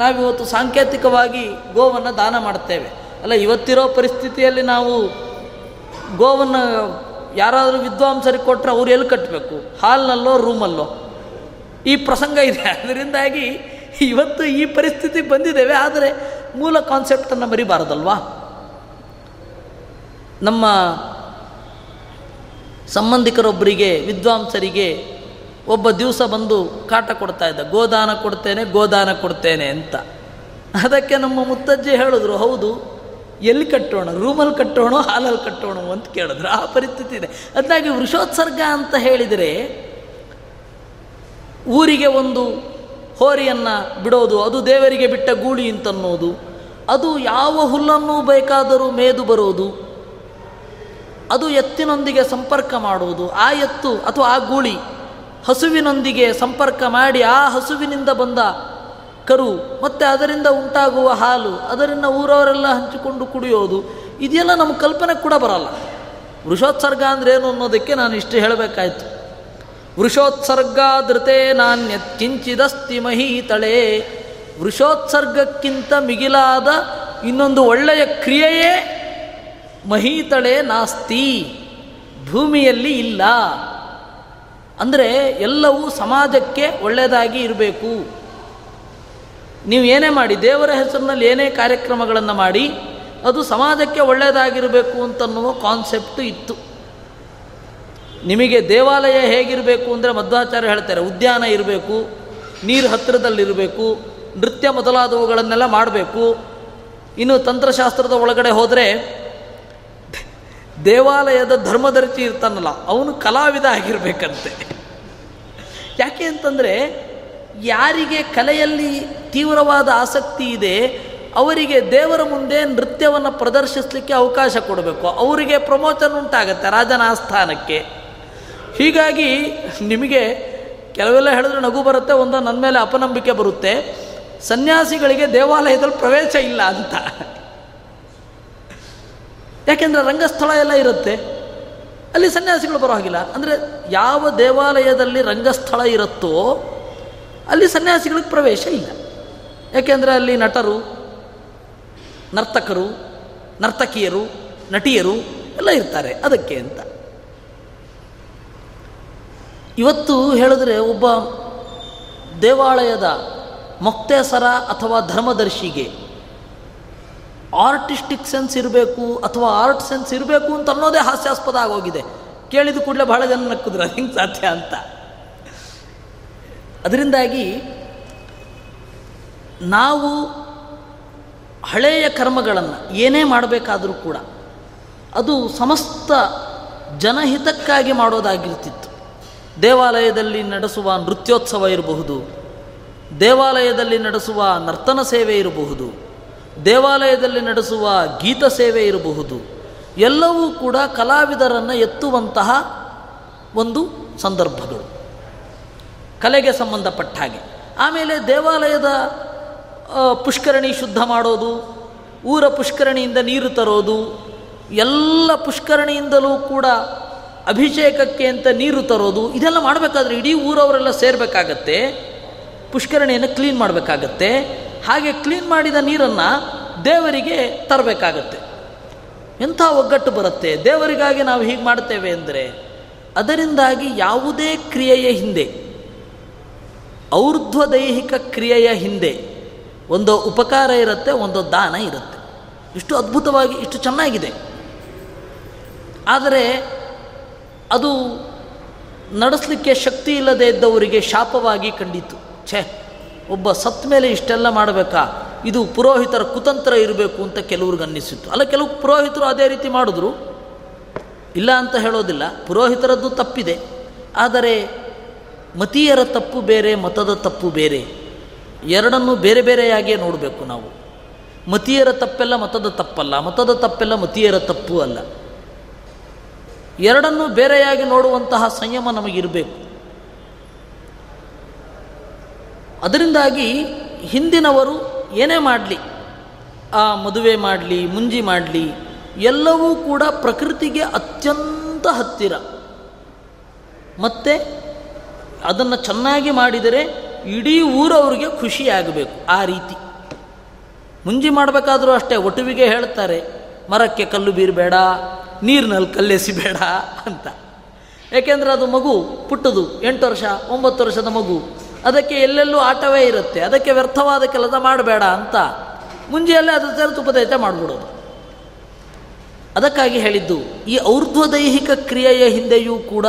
ನಾವಿವತ್ತು ಸಾಂಕೇತಿಕವಾಗಿ ಗೋವನ್ನು ದಾನ ಮಾಡ್ತೇವೆ ಅಲ್ಲ. ಇವತ್ತಿರೋ ಪರಿಸ್ಥಿತಿಯಲ್ಲಿ ನಾವು ಗೋವನ್ನು ಯಾರಾದರೂ ವಿದ್ವಾಂಸರಿಗೆ ಕೊಟ್ಟರೆ ಅವ್ರು ಎಲ್ಲಿ ಕಟ್ಟಬೇಕು? ಹಾಲ್ನಲ್ಲೋ ರೂಮಲ್ಲೋ? ಈ ಪ್ರಸಂಗ ಇದೆ. ಅದರಿಂದಾಗಿ ಇವತ್ತು ಈ ಪರಿಸ್ಥಿತಿ ಬಂದಿದ್ದೇವೆ. ಆದರೆ ಮೂಲ ಕಾನ್ಸೆಪ್ಟನ್ನು ಮರಿಬಾರದಲ್ವಾ? ನಮ್ಮ ಸಂಬಂಧಿಕರೊಬ್ಬರಿಗೆ, ವಿದ್ವಾಂಸರಿಗೆ ಒಬ್ಬ ದಿವಸ ಬಂದು ಕಾಟ ಕೊಡ್ತಾ ಇದ್ದ, ಗೋದಾನ ಕೊಡ್ತೇನೆ ಅಂತ. ಅದಕ್ಕೆ ನಮ್ಮ ಮುತ್ತಜ್ಜಿ ಹೇಳಿದ್ರು, ಹೌದು, ಎಲ್ಲಿ ಕಟ್ಟೋಣ? ರೂಮಲ್ಲಿ ಕಟ್ಟೋಣ, ಹಾಲಲ್ಲಿ ಕಟ್ಟೋಣ ಅಂತ ಕೇಳಿದ್ರು. ಆ ಪರಿಸ್ಥಿತಿ ಇದೆ. ಅದಾಗಿ ವೃಷೋತ್ಸರ್ಗ ಅಂತ ಹೇಳಿದರೆ ಊರಿಗೆ ಒಂದು ಹೋರಿಯನ್ನು ಬಿಡೋದು, ಅದು ದೇವರಿಗೆ ಬಿಟ್ಟ ಗೂಳಿ ಅಂತನ್ನೋದು, ಅದು ಯಾವ ಹುಲ್ಲನ್ನು ಬೇಕಾದರೂ ಮೇದು ಬರೋದು, ಅದು ಎತ್ತಿನೊಂದಿಗೆ ಸಂಪರ್ಕ ಮಾಡೋದು, ಆ ಎತ್ತು ಅಥವಾ ಆ ಗೂಳಿ ಹಸುವಿನೊಂದಿಗೆ ಸಂಪರ್ಕ ಮಾಡಿ ಆ ಹಸುವಿನಿಂದ ಬಂದ ಕರು ಮತ್ತು ಅದರಿಂದ ಉಂಟಾಗುವ ಹಾಲು ಅದರಿಂದ ಊರವರೆಲ್ಲ ಹಂಚಿಕೊಂಡು ಕುಡಿಯೋದು, ಇದೆಲ್ಲ ನಮ್ಮ ಕಲ್ಪನೆ ಕೂಡ ಬರಲ್ಲ. ವೃಷೋತ್ಸರ್ಗ ಅಂದ್ರೇನು ಅನ್ನೋದಕ್ಕೆ ನಾನು ಇಷ್ಟು ಹೇಳಬೇಕಾಯಿತು. ವೃಷೋತ್ಸರ್ಗ ಧೃತೆ ನಾಣ್ಯತ್ಕಿಂಚಿದಸ್ತಿ ಮಹೀತಳೆ. ವೃಷೋತ್ಸರ್ಗಕ್ಕಿಂತ ಮಿಗಿಲಾದ ಇನ್ನೊಂದು ಒಳ್ಳೆಯ ಕ್ರಿಯೆಯೇ ಮಹೀತಳೆ ನಾಸ್ತಿ, ಭೂಮಿಯಲ್ಲಿ ಇಲ್ಲ. ಅಂದರೆ ಎಲ್ಲವೂ ಸಮಾಜಕ್ಕೆ ಒಳ್ಳೆಯದಾಗಿ ಇರಬೇಕು. ನೀವು ಏನೇ ಮಾಡಿ, ದೇವರ ಹೆಸರಿನಲ್ಲಿ ಏನೇ ಕಾರ್ಯಕ್ರಮಗಳನ್ನು ಮಾಡಿ, ಅದು ಸಮಾಜಕ್ಕೆ ಒಳ್ಳೆಯದಾಗಿರಬೇಕು ಅಂತನ್ನುವ ಕಾನ್ಸೆಪ್ಟ್ ಇತ್ತು. ನಿಮಗೆ ದೇವಾಲಯ ಹೇಗಿರಬೇಕು ಅಂದರೆ ಮಧ್ವಾಚಾರ್ಯ ಹೇಳ್ತಾರೆ, ಉದ್ಯಾನ ಇರಬೇಕು, ನೀರು ಹತ್ತಿರದಲ್ಲಿರಬೇಕು, ನೃತ್ಯ ಮೊದಲಾದವುಗಳನ್ನೆಲ್ಲ ಮಾಡಬೇಕು. ಇನ್ನು ತಂತ್ರಶಾಸ್ತ್ರದ ಒಳಗಡೆ ಹೋದರೆ ದೇವಾಲಯದ ಧರ್ಮದರ್ಶಿ ಇರ್ತಾನಲ್ಲ, ಅವನು ಕಲಾವಿದ ಆಗಿರಬೇಕಂತೆ. ಯಾಕೆ ಅಂತಂದರೆ ಯಾರಿಗೆ ಕಲೆಯಲ್ಲಿ ತೀವ್ರವಾದ ಆಸಕ್ತಿ ಇದೆ ಅವರಿಗೆ ದೇವರ ಮುಂದೆ ನೃತ್ಯವನ್ನು ಪ್ರದರ್ಶಿಸಲಿಕ್ಕೆ ಅವಕಾಶ ಕೊಡಬೇಕು. ಅವರಿಗೆ ಪ್ರಮೋಷನ್ ಉಂಟಾಗತ್ತೆ ರಾಜನ ಆಸ್ಥಾನಕ್ಕೆ. ಹೀಗಾಗಿ ನಿಮಗೆ ಕೆಲವೆಲ್ಲ ಹೇಳಿದ್ರೆ ನಗು ಬರುತ್ತೆ, ಒಂದು ನನ್ನ ಮೇಲೆ ಅಪನಂಬಿಕೆ ಬರುತ್ತೆ, ಸನ್ಯಾಸಿಗಳಿಗೆ ದೇವಾಲಯದಲ್ಲಿ ಪ್ರವೇಶ ಇಲ್ಲ ಅಂತ. ಯಾಕೆಂದರೆ ರಂಗಸ್ಥಳ ಎಲ್ಲ ಇರುತ್ತೆ, ಅಲ್ಲಿ ಸನ್ಯಾಸಿಗಳು ಬರೋ ಹಾಗಿಲ್ಲ. ಅಂದರೆ ಯಾವ ದೇವಾಲಯದಲ್ಲಿ ರಂಗಸ್ಥಳ ಇರುತ್ತೋ ಅಲ್ಲಿ ಸನ್ಯಾಸಿಗಳಿಗೆ ಪ್ರವೇಶ ಇಲ್ಲ. ಯಾಕೆಂದರೆ ಅಲ್ಲಿ ನಟರು, ನರ್ತಕರು, ನರ್ತಕಿಯರು, ನಟಿಯರು ಎಲ್ಲ ಇರ್ತಾರೆ, ಅದಕ್ಕೆ ಅಂತ. ಇವತ್ತು ಹೇಳಿದ್ರೆ ಒಬ್ಬ ದೇವಾಲಯದ ಮೊಕ್ತೇಸರ ಅಥವಾ ಧರ್ಮದರ್ಶಿಗೆ ಆರ್ಟಿಸ್ಟಿಕ್ ಸೆನ್ಸ್ ಇರಬೇಕು ಅಥವಾ ಆರ್ಟ್ ಸೆನ್ಸ್ ಇರಬೇಕು ಅಂತ ಅನ್ನೋದೇ ಹಾಸ್ಯಾಸ್ಪದ ಆಗೋಗಿದೆ. ಕೇಳಿದ ಕೂಡಲೇ ಬಹಳ ಜನ ನಕ್ಕಿದ್ರು, ಅದು ಹೆಂಗೆ ಸಾಧ್ಯ ಅಂತ. ಅದರಿಂದಾಗಿ ನಾವು ಹಳೆಯ ಕರ್ಮಗಳನ್ನು ಏನೇ ಮಾಡಬೇಕಾದರೂ ಕೂಡ ಅದು ಸಮಸ್ತ ಜನಹಿತಕ್ಕಾಗಿ ಮಾಡೋದಾಗಿರ್ತಿತ್ತು. ದೇವಾಲಯದಲ್ಲಿ ನಡೆಸುವ ನೃತ್ಯೋತ್ಸವ ಇರಬಹುದು, ದೇವಾಲಯದಲ್ಲಿ ನಡೆಸುವ ನರ್ತನ ಸೇವೆ ಇರಬಹುದು, ದೇವಾಲಯದಲ್ಲಿ ನಡೆಸುವ ಗೀತ ಸೇವೆ ಇರಬಹುದು, ಎಲ್ಲವೂ ಕೂಡ ಕಲಾವಿದರನ್ನು ಎತ್ತುವಂತಹ ಒಂದು ಸಂದರ್ಭಗಳು, ಕಲೆಗೆ ಸಂಬಂಧಪಟ್ಟ ಹಾಗೆ. ಆಮೇಲೆ ದೇವಾಲಯದ ಪುಷ್ಕರಣಿ ಶುದ್ಧ ಮಾಡೋದು, ಊರ ಪುಷ್ಕರಣಿಯಿಂದ ನೀರು ತರೋದು, ಎಲ್ಲ ಪುಷ್ಕರಣಿಯಿಂದಲೂ ಕೂಡ ಅಭಿಷೇಕಕ್ಕೆ ಅಂತ ನೀರು ತರೋದು, ಇದೆಲ್ಲ ಮಾಡಬೇಕಾದ್ರೆ ಇಡೀ ಊರವರೆಲ್ಲ ಸೇರಬೇಕಾಗತ್ತೆ, ಪುಷ್ಕರಣಿಯನ್ನು ಕ್ಲೀನ್ ಮಾಡಬೇಕಾಗತ್ತೆ. ಹಾಗೆ ಕ್ಲೀನ್ ಮಾಡಿದ ನೀರನ್ನು ದೇವರಿಗೆ ತರಬೇಕಾಗತ್ತೆ. ಎಂಥ ಒಗ್ಗಟ್ಟು ಬರುತ್ತೆ! ದೇವರಿಗಾಗಿ ನಾವು ಹೀಗೆ ಮಾಡ್ತೇವೆ ಅಂದರೆ, ಅದರಿಂದಾಗಿ ಯಾವುದೇ ಕ್ರಿಯೆಯ ಹಿಂದೆ, ಔರ್ಧ್ವ ದೈಹಿಕ ಕ್ರಿಯೆಯ ಹಿಂದೆ ಒಂದು ಉಪಕಾರ ಇರುತ್ತೆ, ಒಂದು ದಾನ ಇರುತ್ತೆ. ಇಷ್ಟು ಅದ್ಭುತವಾಗಿ, ಇಷ್ಟು ಚೆನ್ನಾಗಿದೆ. ಆದರೆ ಅದು ನಡೆಸಲಿಕ್ಕೆ ಶಕ್ತಿ ಇಲ್ಲದೇ ಇದ್ದವರಿಗೆ ಶಾಪವಾಗಿ ಕಂಡಿತು. ಛೇ, ಒಬ್ಬ ಸತ್ ಮೇಲೆ ಇಷ್ಟೆಲ್ಲ ಮಾಡಬೇಕಾ? ಇದು ಪುರೋಹಿತರ ಕುತಂತ್ರ ಇರಬೇಕು ಅಂತ ಕೆಲವ್ರಿಗೆ ಅನ್ನಿಸಿತ್ತು. ಅಲ್ಲ, ಕೆಲವು ಪುರೋಹಿತರು ಅದೇ ರೀತಿ ಮಾಡಿದ್ರು, ಇಲ್ಲ ಅಂತ ಹೇಳೋದಿಲ್ಲ, ಪುರೋಹಿತರದ್ದು ತಪ್ಪಿದೆ. ಆದರೆ ಮತೀಯರ ತಪ್ಪು ಬೇರೆ, ಮತದ ತಪ್ಪು ಬೇರೆ, ಎರಡನ್ನೂ ಬೇರೆ ಬೇರೆಯಾಗಿಯೇ ನೋಡಬೇಕು ನಾವು. ಮತೀಯರ ತಪ್ಪೆಲ್ಲ ಮತದ ತಪ್ಪಲ್ಲ, ಮತದ ತಪ್ಪೆಲ್ಲ ಮತೀಯರ ತಪ್ಪು ಅಲ್ಲ. ಎರಡನ್ನೂ ಬೇರೆಯಾಗಿ ನೋಡುವಂತಹ ಸಂಯಮ ನಮಗಿರಬೇಕು. ಅದರಿಂದಾಗಿ ಹಿಂದಿನವರು ಏನೇ ಮಾಡಲಿ, ಆ ಮದುವೆ ಮಾಡಲಿ, ಮುಂಜಿ ಮಾಡಲಿ, ಎಲ್ಲವೂ ಕೂಡ ಪ್ರಕೃತಿಗೆ ಅತ್ಯಂತ ಹತ್ತಿರ. ಮತ್ತು ಅದನ್ನು ಚೆನ್ನಾಗಿ ಮಾಡಿದರೆ ಇಡೀ ಊರವ್ರಿಗೆ ಖುಷಿಯಾಗಬೇಕು, ಆ ರೀತಿ. ಮುಂಜಿ ಮಾಡಬೇಕಾದ್ರೂ ಅಷ್ಟೇ, ಒಟುವಿಗೆ ಹೇಳ್ತಾರೆ, ಮರಕ್ಕೆ ಕಲ್ಲು ಬೀರಬೇಡ, ನೀರಿನಲ್ಲಿ ಕಲ್ಲೆಸಿಬೇಡ ಅಂತ. ಏಕೆಂದರೆ ಅದು ಮಗು ಪುಟ್ಟದು, 8 ವರ್ಷ 9 ವರ್ಷದ ಮಗು, ಅದಕ್ಕೆ ಎಲ್ಲೆಲ್ಲೂ ಆಟವೇ ಇರುತ್ತೆ, ಅದಕ್ಕೆ ವ್ಯರ್ಥವಾದ ಕೆಲಸ ಮಾಡಬೇಡ ಅಂತ ಮುಂಜೆಯಲ್ಲೇ ಅದ್ರ ಸೇರಿ ತುಪ್ಪದೈತೆ ಮಾಡಿಬಿಡೋದು. ಅದಕ್ಕಾಗಿ ಹೇಳಿದ್ದು, ಈ ಔರ್ಧ್ವ ದೈಹಿಕ ಕ್ರಿಯೆಯ ಹಿಂದೆಯೂ ಕೂಡ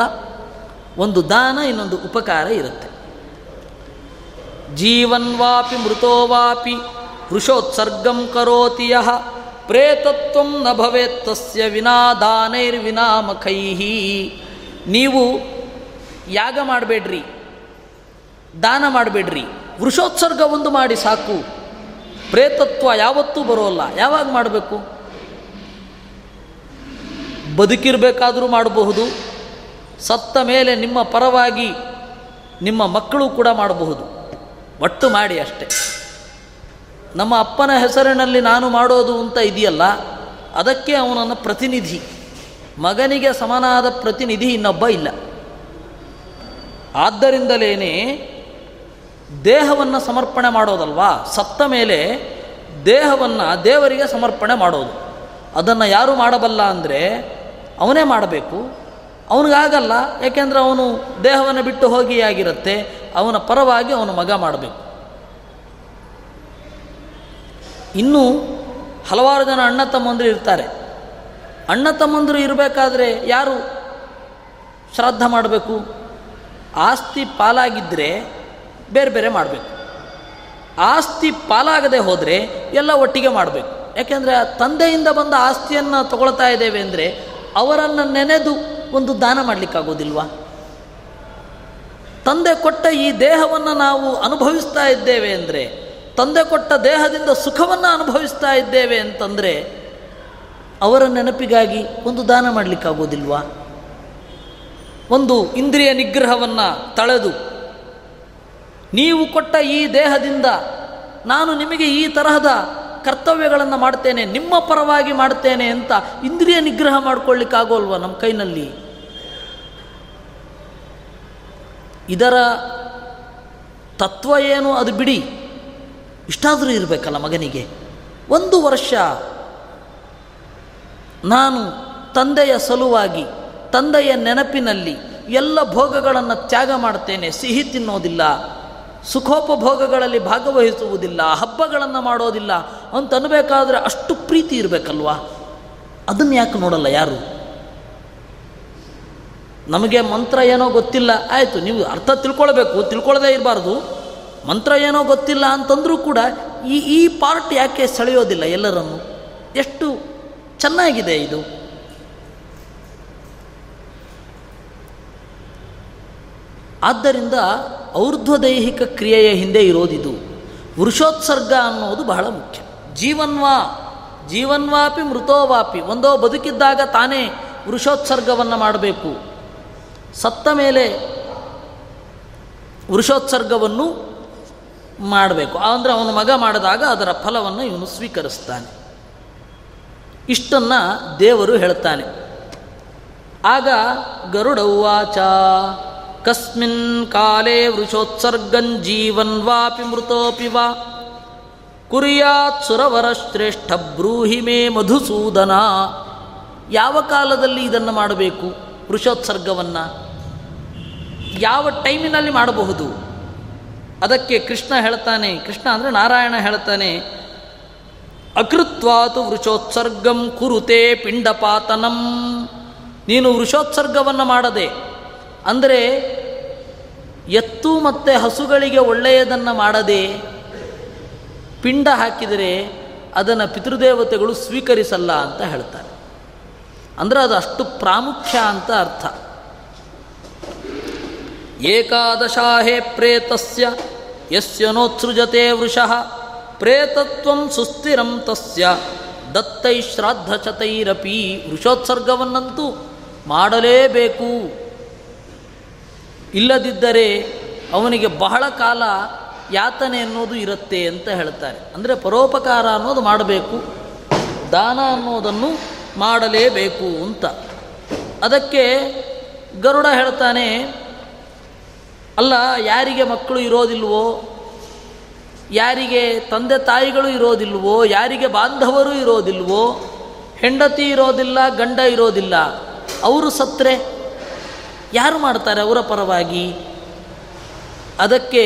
ಒಂದು ದಾನ, ಇನ್ನೊಂದು ಉಪಕಾರ ಇರುತ್ತೆ. ಜೀವನ್ವಾಪಿ ಮೃತೋವಾಪಿ ವೃಷೋತ್ಸರ್ಗಂ ಕರೋತಿ ಯಃ ಪ್ರೇತತ್ವಂ ನ ಭವೇತ್ ತಸ್ಯ ವಿನಾ ದಾನೈರ್ವಿನಾ ಮಖೈಹಿ. ನೀವು ಯಾಗ ಮಾಡಬೇಡ್ರಿ, ದಾನ ಮಾಡಬೇಡ್ರಿ, ವೃಷೋತ್ಸರ್ಗ ಒಂದು ಮಾಡಿ ಸಾಕು, ಪ್ರೇತತ್ವ ಯಾವತ್ತೂ ಬರೋಲ್ಲ. ಯಾವಾಗ ಮಾಡಬೇಕು? ಬದುಕಿರಬೇಕಾದರೂ ಮಾಡಬಹುದು, ಸತ್ತ ಮೇಲೆ ನಿಮ್ಮ ಪರವಾಗಿ ನಿಮ್ಮ ಮಕ್ಕಳು ಕೂಡ ಮಾಡಬಹುದು. ಒಟ್ಟು ಮಾಡಿ ಅಷ್ಟೆ. ನಮ್ಮ ಅಪ್ಪನ ಹೆಸರಿನಲ್ಲಿ ನಾನು ಮಾಡೋದು ಅಂತ ಇದೆಯಲ್ಲ, ಅದಕ್ಕೆ ಅವನನ್ನು ಪ್ರತಿನಿಧಿ, ಮಗನಿಗೆ ಸಮನಾದ ಪ್ರತಿನಿಧಿ ಇನ್ನೊಬ್ಬ ಇಲ್ಲ. ಆದ್ದರಿಂದಲೇ ದೇಹವನ್ನು ಸಮರ್ಪಣೆ ಮಾಡೋದಲ್ವಾ, ಸತ್ತ ಮೇಲೆ ದೇಹವನ್ನು ದೇವರಿಗೆ ಸಮರ್ಪಣೆ ಮಾಡೋದು. ಅದನ್ನು ಯಾರು ಮಾಡಬಲ್ಲ ಅಂದರೆ ಅವನೇ ಮಾಡಬೇಕು. ಅವನಿಗಾಗಲ್ಲ, ಯಾಕೆಂದರೆ ಅವನು ದೇಹವನ್ನು ಬಿಟ್ಟು ಹೋಗಿ ಆಗಿರುತ್ತೆ, ಅವನ ಪರವಾಗಿ ಅವನ ಮಗ ಮಾಡಬೇಕು. ಇನ್ನೂ ಹಲವಾರು ಜನ ಅಣ್ಣ ತಮ್ಮಂದರು ಇರ್ತಾರೆ. ಅಣ್ಣ ತಮ್ಮಂದರು ಇರಬೇಕಾದ್ರೆ ಯಾರು ಶ್ರಾದ್ದ ಮಾಡಬೇಕು? ಆಸ್ತಿ ಪಾಲಾಗಿದ್ದರೆ ಬೇರೆ ಬೇರೆ ಮಾಡಬೇಕು, ಆಸ್ತಿ ಪಾಲಾಗದೆ ಹೋದರೆ ಎಲ್ಲ ಒಟ್ಟಿಗೆ ಮಾಡಬೇಕು. ಯಾಕೆಂದರೆ ತಂದೆಯಿಂದ ಬಂದ ಆಸ್ತಿಯನ್ನು ತಗೊಳ್ತಾ ಇದ್ದೇವೆ ಅಂದರೆ ಅವರನ್ನು ನೆನೆದು ಒಂದು ದಾನ ಮಾಡಲಿಕ್ಕಾಗೋದಿಲ್ವ? ತಂದೆ ಕೊಟ್ಟ ಈ ದೇಹವನ್ನು ನಾವು ಅನುಭವಿಸ್ತಾ ಇದ್ದೇವೆ ಅಂದರೆ, ತಂದೆ ಕೊಟ್ಟ ದೇಹದಿಂದ ಸುಖವನ್ನು ಅನುಭವಿಸ್ತಾ ಇದ್ದೇವೆ ಅಂತಂದರೆ ಅವರ ನೆನಪಿಗಾಗಿ ಒಂದು ದಾನ ಮಾಡಲಿಕ್ಕಾಗೋದಿಲ್ವ? ಒಂದು ಇಂದ್ರಿಯ ನಿಗ್ರಹವನ್ನು ತಳೆದು ನೀವು ಕೊಟ್ಟ ಈ ದೇಹದಿಂದ ನಾನು ನಿಮಗೆ ಈ ತರಹದ ಕರ್ತವ್ಯಗಳನ್ನು ಮಾಡ್ತೇನೆ, ನಿಮ್ಮ ಪರವಾಗಿ ಮಾಡ್ತೇನೆ ಅಂತ ಇಂದ್ರಿಯ ನಿಗ್ರಹ ಮಾಡಿಕೊಳ್ಳಿಕ್ಕಾಗೋಲ್ವ ನಮ್ಮ ಕೈನಲ್ಲಿ? ಇದರ ತತ್ವ ಏನು ಅದು ಬಿಡಿ, ಇಷ್ಟಾದರೂ ಇರಬೇಕಲ್ಲ ಮಗನಿಗೆ. 1 ವರ್ಷ ನಾನು ತಂದೆಯ ಸಲುವಾಗಿ, ತಂದೆಯ ನೆನಪಿನಲ್ಲಿ ಎಲ್ಲ ಭೋಗಗಳನ್ನು ತ್ಯಾಗ ಮಾಡ್ತೇನೆ, ಸಿಹಿ ತಿನ್ನೋದಿಲ್ಲ, ಸುಖೋಪಭೋಗಗಳಲ್ಲಿ ಭಾಗವಹಿಸುವುದಿಲ್ಲ, ಹಬ್ಬಗಳನ್ನು ಮಾಡೋದಿಲ್ಲ ಅಂತ ಅನ್ನಬೇಕಾದ್ರೆ ಅಷ್ಟು ಪ್ರೀತಿ ಇರಬೇಕಲ್ವಾ? ಅದನ್ನು ಯಾಕೆ ನೋಡಲ್ಲ ಯಾರು? ನಮಗೆ ಮಂತ್ರ ಏನೋ ಗೊತ್ತಿಲ್ಲ, ಆಯಿತು, ನೀವು ಅರ್ಥ ತಿಳ್ಕೊಳ್ಬೇಕು, ತಿಳ್ಕೊಳ್ಳದೇ ಇರಬಾರ್ದು. ಮಂತ್ರ ಏನೋ ಗೊತ್ತಿಲ್ಲ ಅಂತಂದರೂ ಕೂಡ ಈ ಪಾರ್ಟ್ ಯಾಕೆ ಸೆಳೆಯೋದಿಲ್ಲ ಎಲ್ಲರನ್ನು? ಎಷ್ಟು ಚೆನ್ನಾಗಿದೆ ಇದು. ಆದ್ದರಿಂದ ಔರ್ಧ್ವದೈಹಿಕ ಕ್ರಿಯೆಯ ಹಿಂದೆ ಇರೋದಿದು. ವೃಷೋತ್ಸರ್ಗ ಅನ್ನೋದು ಬಹಳ ಮುಖ್ಯ. ಜೀವನ್ವಾಪಿ ಮೃತೋವಾಪಿ, ಒಂದೋ ಬದುಕಿದ್ದಾಗ ತಾನೇ ವೃಷೋತ್ಸರ್ಗವನ್ನು ಮಾಡಬೇಕು, ಸತ್ತ ಮೇಲೆ ವೃಷೋತ್ಸರ್ಗವನ್ನು ಮಾಡಬೇಕು. ಅಂದರೆ ಅವನ ಮಗ ಮಾಡಿದಾಗ ಅದರ ಫಲವನ್ನು ಇವನು ಸ್ವೀಕರಿಸ್ತಾನೆ. ಇಷ್ಟನ್ನು ದೇವರು ಹೇಳ್ತಾನೆ. ಆಗ ಗರುಡೌವಾಚ ಕಸ್ಮಿನ್ ಕಾಲೇ ವೃಷೋತ್ಸರ್ಗಂ ಜೀವನ್ ವಾಪಿ ಮೃತೋಪಿ ವಾ ಕುರ್ಯಾತ್ ಸುರವರ ಶ್ರೇಷ್ಠ ಬ್ರೂಹಿ ಮೇ ಮಧುಸೂದನ. ಯಾವ ಕಾಲದಲ್ಲಿ ಇದನ್ನು ಮಾಡಬೇಕು? ವೃಷೋತ್ಸರ್ಗವನ್ನು ಯಾವ ಟೈಮಿನಲ್ಲಿ ಮಾಡಬಹುದು? ಅದಕ್ಕೆ ಕೃಷ್ಣ ಹೇಳ್ತಾನೆ, ಕೃಷ್ಣ ಅಂದರೆ ನಾರಾಯಣ ಹೇಳ್ತಾನೆ, ಅಕೃತ್ವಾತು ವೃಷೋತ್ಸರ್ಗಂ ಕುರುತೆ ಪಿಂಡಪಾತನಂ. ನೀನು ವೃಷೋತ್ಸರ್ಗವನ್ನು ಮಾಡದೆ, ಅಂದರೆ ಎತ್ತು ಮತ್ತು ಹಸುಗಳಿಗೆ ಒಳ್ಳೆಯದನ್ನು ಮಾಡದೆ ಪಿಂಡ ಹಾಕಿದರೆ ಅದನ್ನು ಪಿತೃದೇವತೆಗಳು ಸ್ವೀಕರಿಸಲ್ಲ ಅಂತ ಹೇಳ್ತಾರೆ. ಅಂದರೆ ಅದು ಅಷ್ಟು ಪ್ರಾಮುಖ್ಯ ಅಂತ ಅರ್ಥ. ಏಕಾದಶಾಹೇ ಪ್ರೇತಸ್ಯ ಯಸ್ಯ ನೋತ್ಸೃಜತೆ ವೃಷಃ ಪ್ರೇತತ್ವಂ ಸುಸ್ಥಿರಂ ತಸ್ಯ ದತ್ತೈ ಶ್ರಾದ್ದಶತೈರಪಿ. ವೃಷೋತ್ಸರ್ಗವನ್ನಂತೂ ಮಾಡಲೇಬೇಕು, ಇಲ್ಲದಿದ್ದರೆ ಅವನಿಗೆ ಬಹಳ ಕಾಲ ಯಾತನೆ ಅನ್ನೋದು ಇರುತ್ತೆ ಅಂತ ಹೇಳ್ತಾರೆ. ಅಂದರೆ ಪರೋಪಕಾರ ಅನ್ನೋದು ಮಾಡಬೇಕು, ದಾನ ಅನ್ನೋದನ್ನು ಮಾಡಲೇಬೇಕು ಅಂತ. ಅದಕ್ಕೆ ಗರುಡ ಹೇಳ್ತಾನೆ, ಅಲ್ಲ, ಯಾರಿಗೆ ಮಕ್ಕಳು ಇರೋದಿಲ್ವೋ, ಯಾರಿಗೆ ತಂದೆ ತಾಯಿಗಳು ಇರೋದಿಲ್ವೋ, ಯಾರಿಗೆ ಬಾಂಧವರು ಇರೋದಿಲ್ವೋ, ಹೆಂಡತಿ ಇರೋದಿಲ್ಲ, ಗಂಡ ಇರೋದಿಲ್ಲ, ಅವರು ಸತ್ತರೆ ಯಾರು ಮಾಡ್ತಾರೆ ಅವರ ಪರವಾಗಿ? ಅದಕ್ಕೆ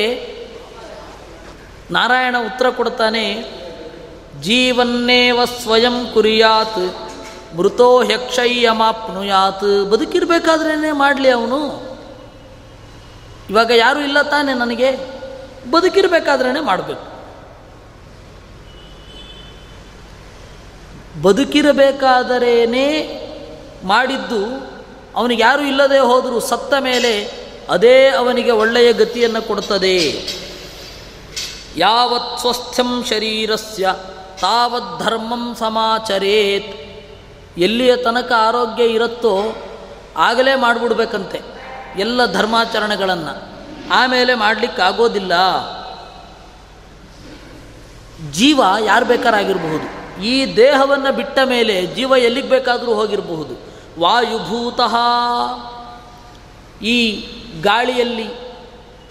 ನಾರಾಯಣ ಉತ್ತರ ಕೊಡ್ತಾನೆ, ಜೀವನ್ನೇವ ಸ್ವಯಂ ಕುರಿಯಾತ್ ಮೃತೋ ಹ್ಯಕ್ಷಯ್ಯಮಾಪ್ನುಯಾತ್. ಬದುಕಿರಬೇಕಾದ್ರೇ ಮಾಡಲಿ ಅವನು. ಇವಾಗ ಯಾರೂ ಇಲ್ಲ ತಾನೆ ನನಗೆ, ಬದುಕಿರಬೇಕಾದ್ರೇ ಮಾಡಬೇಕು. ಬದುಕಿರಬೇಕಾದರೇನೇ ಮಾಡಿದ್ದು ಅವನಿಗೆ ಯಾರೂ ಇಲ್ಲದೆ ಹೋದರೂ ಸತ್ತ ಮೇಲೆ ಅದೇ ಅವನಿಗೆ ಒಳ್ಳೆಯ ಗತಿಯನ್ನು ಕೊಡುತ್ತದೆ. ಯಾವತ್ ಸ್ವಸ್ಥ್ಯಂ ಶರೀರಸ್ಯ ತಾವತ್ ಧರ್ಮಂ ಸಮಾಚರೇತ್. ಎಲ್ಲಿಯ ತನಕ ಆರೋಗ್ಯ ಇರುತ್ತೋ ಆಗಲೇ ಮಾಡಿಬಿಡ್ಬೇಕಂತೆ ಎಲ್ಲ ಧರ್ಮಾಚರಣೆಗಳನ್ನು, ಆಮೇಲೆ ಮಾಡಲಿಕ್ಕಾಗೋದಿಲ್ಲ. ಜೀವ ಯಾರು ಬೇಕಾರಾಗಿರಬಹುದು, ಈ ದೇಹವನ್ನು ಬಿಟ್ಟ ಮೇಲೆ ಜೀವ ಎಲ್ಲಿಗೆ ಬೇಕಾದರೂ ಹೋಗಿರಬಹುದು. ವಾಯುಭೂತಃ, ಈ ಗಾಳಿಯಲ್ಲಿ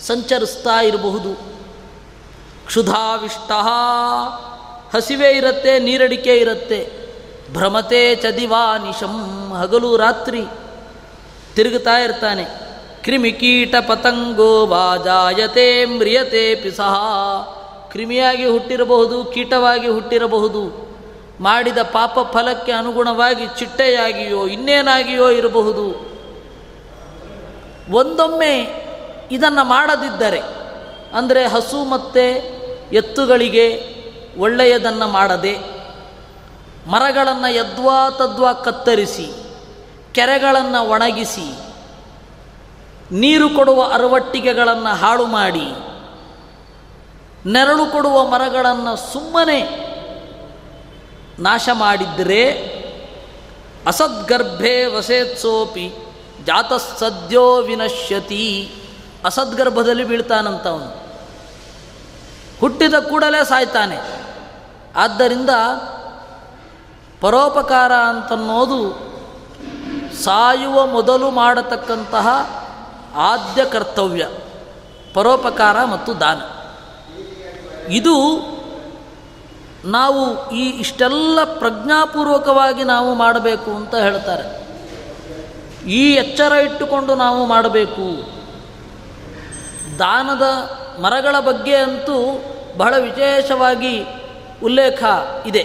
ಸಂಚರಿಸ್ತಾ ಇರಬಹುದು. ಕ್ಷುಧಾವಿಷ್ಟಃ, ಹಸಿವೆ ಇರುತ್ತೆ, ನೀರಡಿಕೆ ಇರುತ್ತೆ. ಭ್ರಮತೆ ಚದಿವಾನಿಶಂ, ಹಗಲು ರಾತ್ರಿ ತಿರುಗುತ್ತಾ ಇರ್ತಾನೆ. ಕ್ರಿಮಿಕೀಟ ಪತಂಗೋ ವಾಜಾಯತೆ ಮ್ರಿಯತೆ ಪಿಸಹ. ಕ್ರಿಮಿಯಾಗಿ ಹುಟ್ಟಿರಬಹುದು, ಕೀಟವಾಗಿ ಹುಟ್ಟಿರಬಹುದು, ಮಾಡಿದ ಪಾಪ ಫಲಕ್ಕೆ ಅನುಗುಣವಾಗಿ ಚಿಟ್ಟೆಯಾಗಿಯೋ ಇನ್ನೇನಾಗಿಯೋ ಇರಬಹುದು. ಒಂದೊಮ್ಮೆ ಇದನ್ನು ಮಾಡದಿದ್ದರೆ, ಅಂದರೆ ಹಸು ಮತ್ತು ಎತ್ತುಗಳಿಗೆ ಒಳ್ಳೆಯದನ್ನು ಮಾಡದೆ ಮರಗಳನ್ನು ಯದ್ವಾ ತದ್ವಾ ಕತ್ತರಿಸಿ, ಕೆರೆಗಳನ್ನು ಒಣಗಿಸಿ, ನೀರು ಕೊಡುವ ಅರವಟ್ಟಿಗೆಗಳನ್ನು ಹಾಳು ಮಾಡಿ, ನೆರಳು ಕೊಡುವ ಮರಗಳನ್ನು ಸುಮ್ಮನೆ ನಾಶ ಮಾಡಿದ್ದರೆ, ಅಸದ್ಗರ್ಭೆ ವಸೇತ್ಸೋಪಿ ಜಾತಃ ಸದ್ಯೋ ವಿನಶ್ಯತಿ, ಅಸದ್ಗರ್ಭದಲ್ಲಿ ಬೀಳ್ತಾನಂತ ಅವನು. ಹುಟ್ಟಿದ ಕೂಡಲೇ ಸಾಯ್ತಾನೆ. ಆದ್ದರಿಂದ ಪರೋಪಕಾರ ಅಂತನ್ನೋದು ಸಾಯುವ ಮೊದಲು ಮಾಡತಕ್ಕಂತಹ ಆದ್ಯ ಕರ್ತವ್ಯ ಪರೋಪಕಾರ ಮತ್ತು ದಾನ. ಇದು ನಾವು ಇಷ್ಟೆಲ್ಲ ಪ್ರಜ್ಞಾಪೂರ್ವಕವಾಗಿ ನಾವು ಮಾಡಬೇಕು ಅಂತ ಹೇಳ್ತಾರೆ. ಈ ಎಚ್ಚರ ಇಟ್ಟುಕೊಂಡು ನಾವು ಮಾಡಬೇಕು. ದಾನದ ಮರಗಳ ಬಗ್ಗೆ ಅಂತೂ ಬಹಳ ವಿಶೇಷವಾಗಿ ಉಲ್ಲೇಖ ಇದೆ.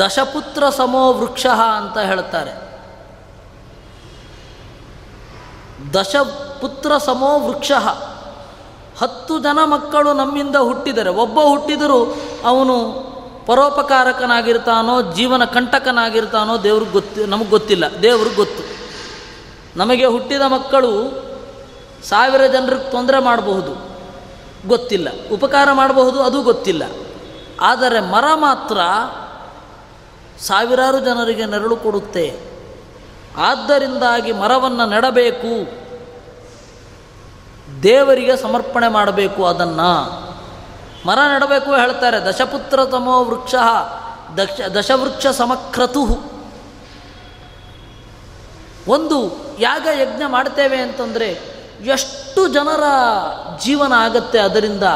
ದಶಪುತ್ರ ಸಮೋ ವೃಕ್ಷ ಅಂತ ಹೇಳ್ತಾರೆ. ದಶಪುತ್ರ ಸಮೋ ವೃಕ್ಷ, 10 ಜನ ಮಕ್ಕಳು ನಮ್ಮಿಂದ ಹುಟ್ಟಿದರೆ ಒಬ್ಬ ಹುಟ್ಟಿದರೂ ಅವನು ಪರೋಪಕಾರಕನಾಗಿರ್ತಾನೋ ಜೀವನ ಕಂಟಕನಾಗಿರ್ತಾನೋ ದೇವ್ರಿಗೆ ಗೊತ್ತು, ನಮಗೆ ಗೊತ್ತಿಲ್ಲ, ದೇವ್ರಿಗೆ ಗೊತ್ತು. ನಮಗೆ ಹುಟ್ಟಿದ ಮಕ್ಕಳು 1,000 ಜನರಿಗೆ ತೊಂದರೆ ಮಾಡಬಹುದು, ಗೊತ್ತಿಲ್ಲ. ಉಪಕಾರ ಮಾಡಬಹುದು, ಅದು ಗೊತ್ತಿಲ್ಲ. ಆದರೆ ಮರ ಮಾತ್ರ 1,000 ಜನರಿಗೆ ನೆರಳು ಕೊಡುತ್ತೆ. ಆದ್ದರಿಂದಾಗಿ ಮರವನ್ನು ನೆಡಬೇಕು, ದೇವರಿಗೆ ಸಮರ್ಪಣೆ ಮಾಡಬೇಕು. ಅದನ್ನು ಮರ ನೆಡಬೇಕು ಹೇಳ್ತಾರೆ. ದಶಪುತ್ರತಮೋ ವೃಕ್ಷ ದಶವೃಕ್ಷ ಸಮಕ್ರತು. ಒಂದು ಯಾಗ ಯಜ್ಞ ಮಾಡ್ತೇವೆ ಅಂತಂದರೆ ಎಷ್ಟು ಜನರ ಜೀವನ ಆಗತ್ತೆ, ಅದರಿಂದ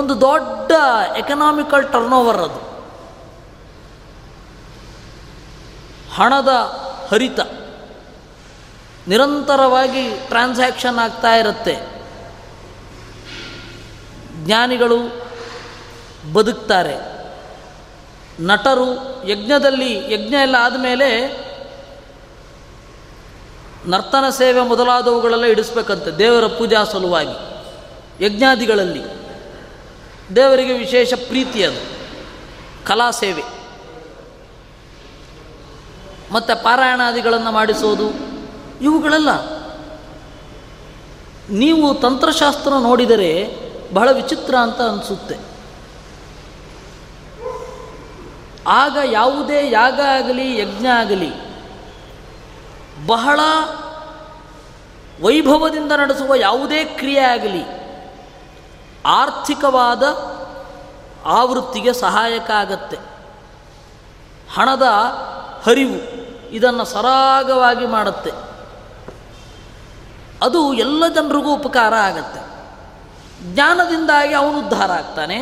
ಒಂದು ದೊಡ್ಡ ಎಕನಾಮಿಕಲ್ ಟರ್ನೋವರ್, ಅದು ಹಣದ ಹರಿತ ನಿರಂತರವಾಗಿ ಟ್ರಾನ್ಸಾಕ್ಷನ್ ಆಗ್ತಾ ಇರುತ್ತೆ. ಜ್ಞಾನಿಗಳು ಬದುಕ್ತಾರೆ, ನಟರು ಯಜ್ಞದಲ್ಲಿ ಯಜ್ಞ ಎಲ್ಲ ಆದಮೇಲೆ ನರ್ತನ ಸೇವೆ ಮೊದಲಾದವುಗಳೆಲ್ಲ ಇಡಿಸ್ಬೇಕಂತೆ ದೇವರ ಪೂಜಾ ಸಲುವಾಗಿ. ಯಜ್ಞಾದಿಗಳಲ್ಲಿ ದೇವರಿಗೆ ವಿಶೇಷ ಪ್ರೀತಿ ಅದು. ಕಲಾ ಸೇವೆ ಮತ್ತು ಪಾರಾಯಣಾದಿಗಳನ್ನು ಮಾಡಿಸೋದು, ಇವುಗಳೆಲ್ಲ ನೀವು ತಂತ್ರಶಾಸ್ತ್ರ ನೋಡಿದರೆ ಬಹಳ ವಿಚಿತ್ರ ಅಂತ ಅನಿಸುತ್ತೆ. ಆಗ ಯಾವುದೇ ಯಾಗ ಆಗಲಿ ಯಜ್ಞ ಆಗಲಿ ಬಹಳ ವೈಭವದಿಂದ ನಡೆಸುವ ಯಾವುದೇ ಕ್ರಿಯೆ ಆಗಲಿ ಆರ್ಥಿಕವಾದ ಆವೃತ್ತಿಗೆ ಸಹಾಯಕ ಆಗತ್ತೆ. ಹಣದ ಹರಿವು ಇದನ್ನು ಸರಾಗವಾಗಿ ಮಾಡುತ್ತೆ. ಅದು ಎಲ್ಲ ಜನರಿಗೂ ಉಪಕಾರ ಆಗತ್ತೆ. ಜ್ಞಾನದಿಂದಾಗಿ ಅವನು ಉದ್ಧಾರ ಆಗ್ತಾನೆ.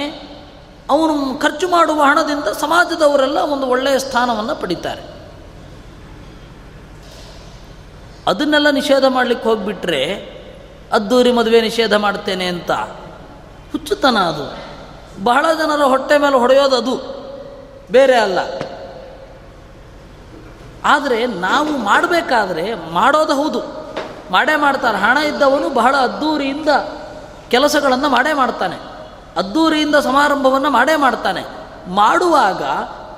ಅವನು ಖರ್ಚು ಮಾಡುವ ಹಣದಿಂದ ಸಮಾಜದವರೆಲ್ಲ ಒಂದು ಒಳ್ಳೆಯ ಸ್ಥಾನವನ್ನು ಪಡಿತಾರೆ. ಅದನ್ನೆಲ್ಲ ನಿಷೇಧ ಮಾಡಲಿಕ್ಕೆ ಹೋಗಿಬಿಟ್ರೆ ಅದ್ದೂರಿ ಮದುವೆ ನಿಷೇಧ ಮಾಡ್ತೇನೆ ಅಂತ ಹುಚ್ಚುತನ. ಅದು ಬಹಳ ಜನರ ಹೊಟ್ಟೆ ಮೇಲೆ ಹೊಡೆಯೋದು, ಅದು ಬೇರೆ ಅಲ್ಲ. ಆದರೆ ನಾವು ಮಾಡಬೇಕಾದ್ರೆ ಮಾಡೋದು ಹೌದು, ಮಾಡೇ ಮಾಡ್ತಾರೆ. ಹಣ ಇದ್ದವನು ಬಹಳ ಅದ್ದೂರಿಯಿಂದ ಕೆಲಸಗಳನ್ನು ಮಾಡೇ ಮಾಡ್ತಾನೆ, ಅದ್ದೂರಿಯಿಂದ ಸಮಾರಂಭವನ್ನು ಮಾಡೇ ಮಾಡ್ತಾನೆ. ಮಾಡುವಾಗ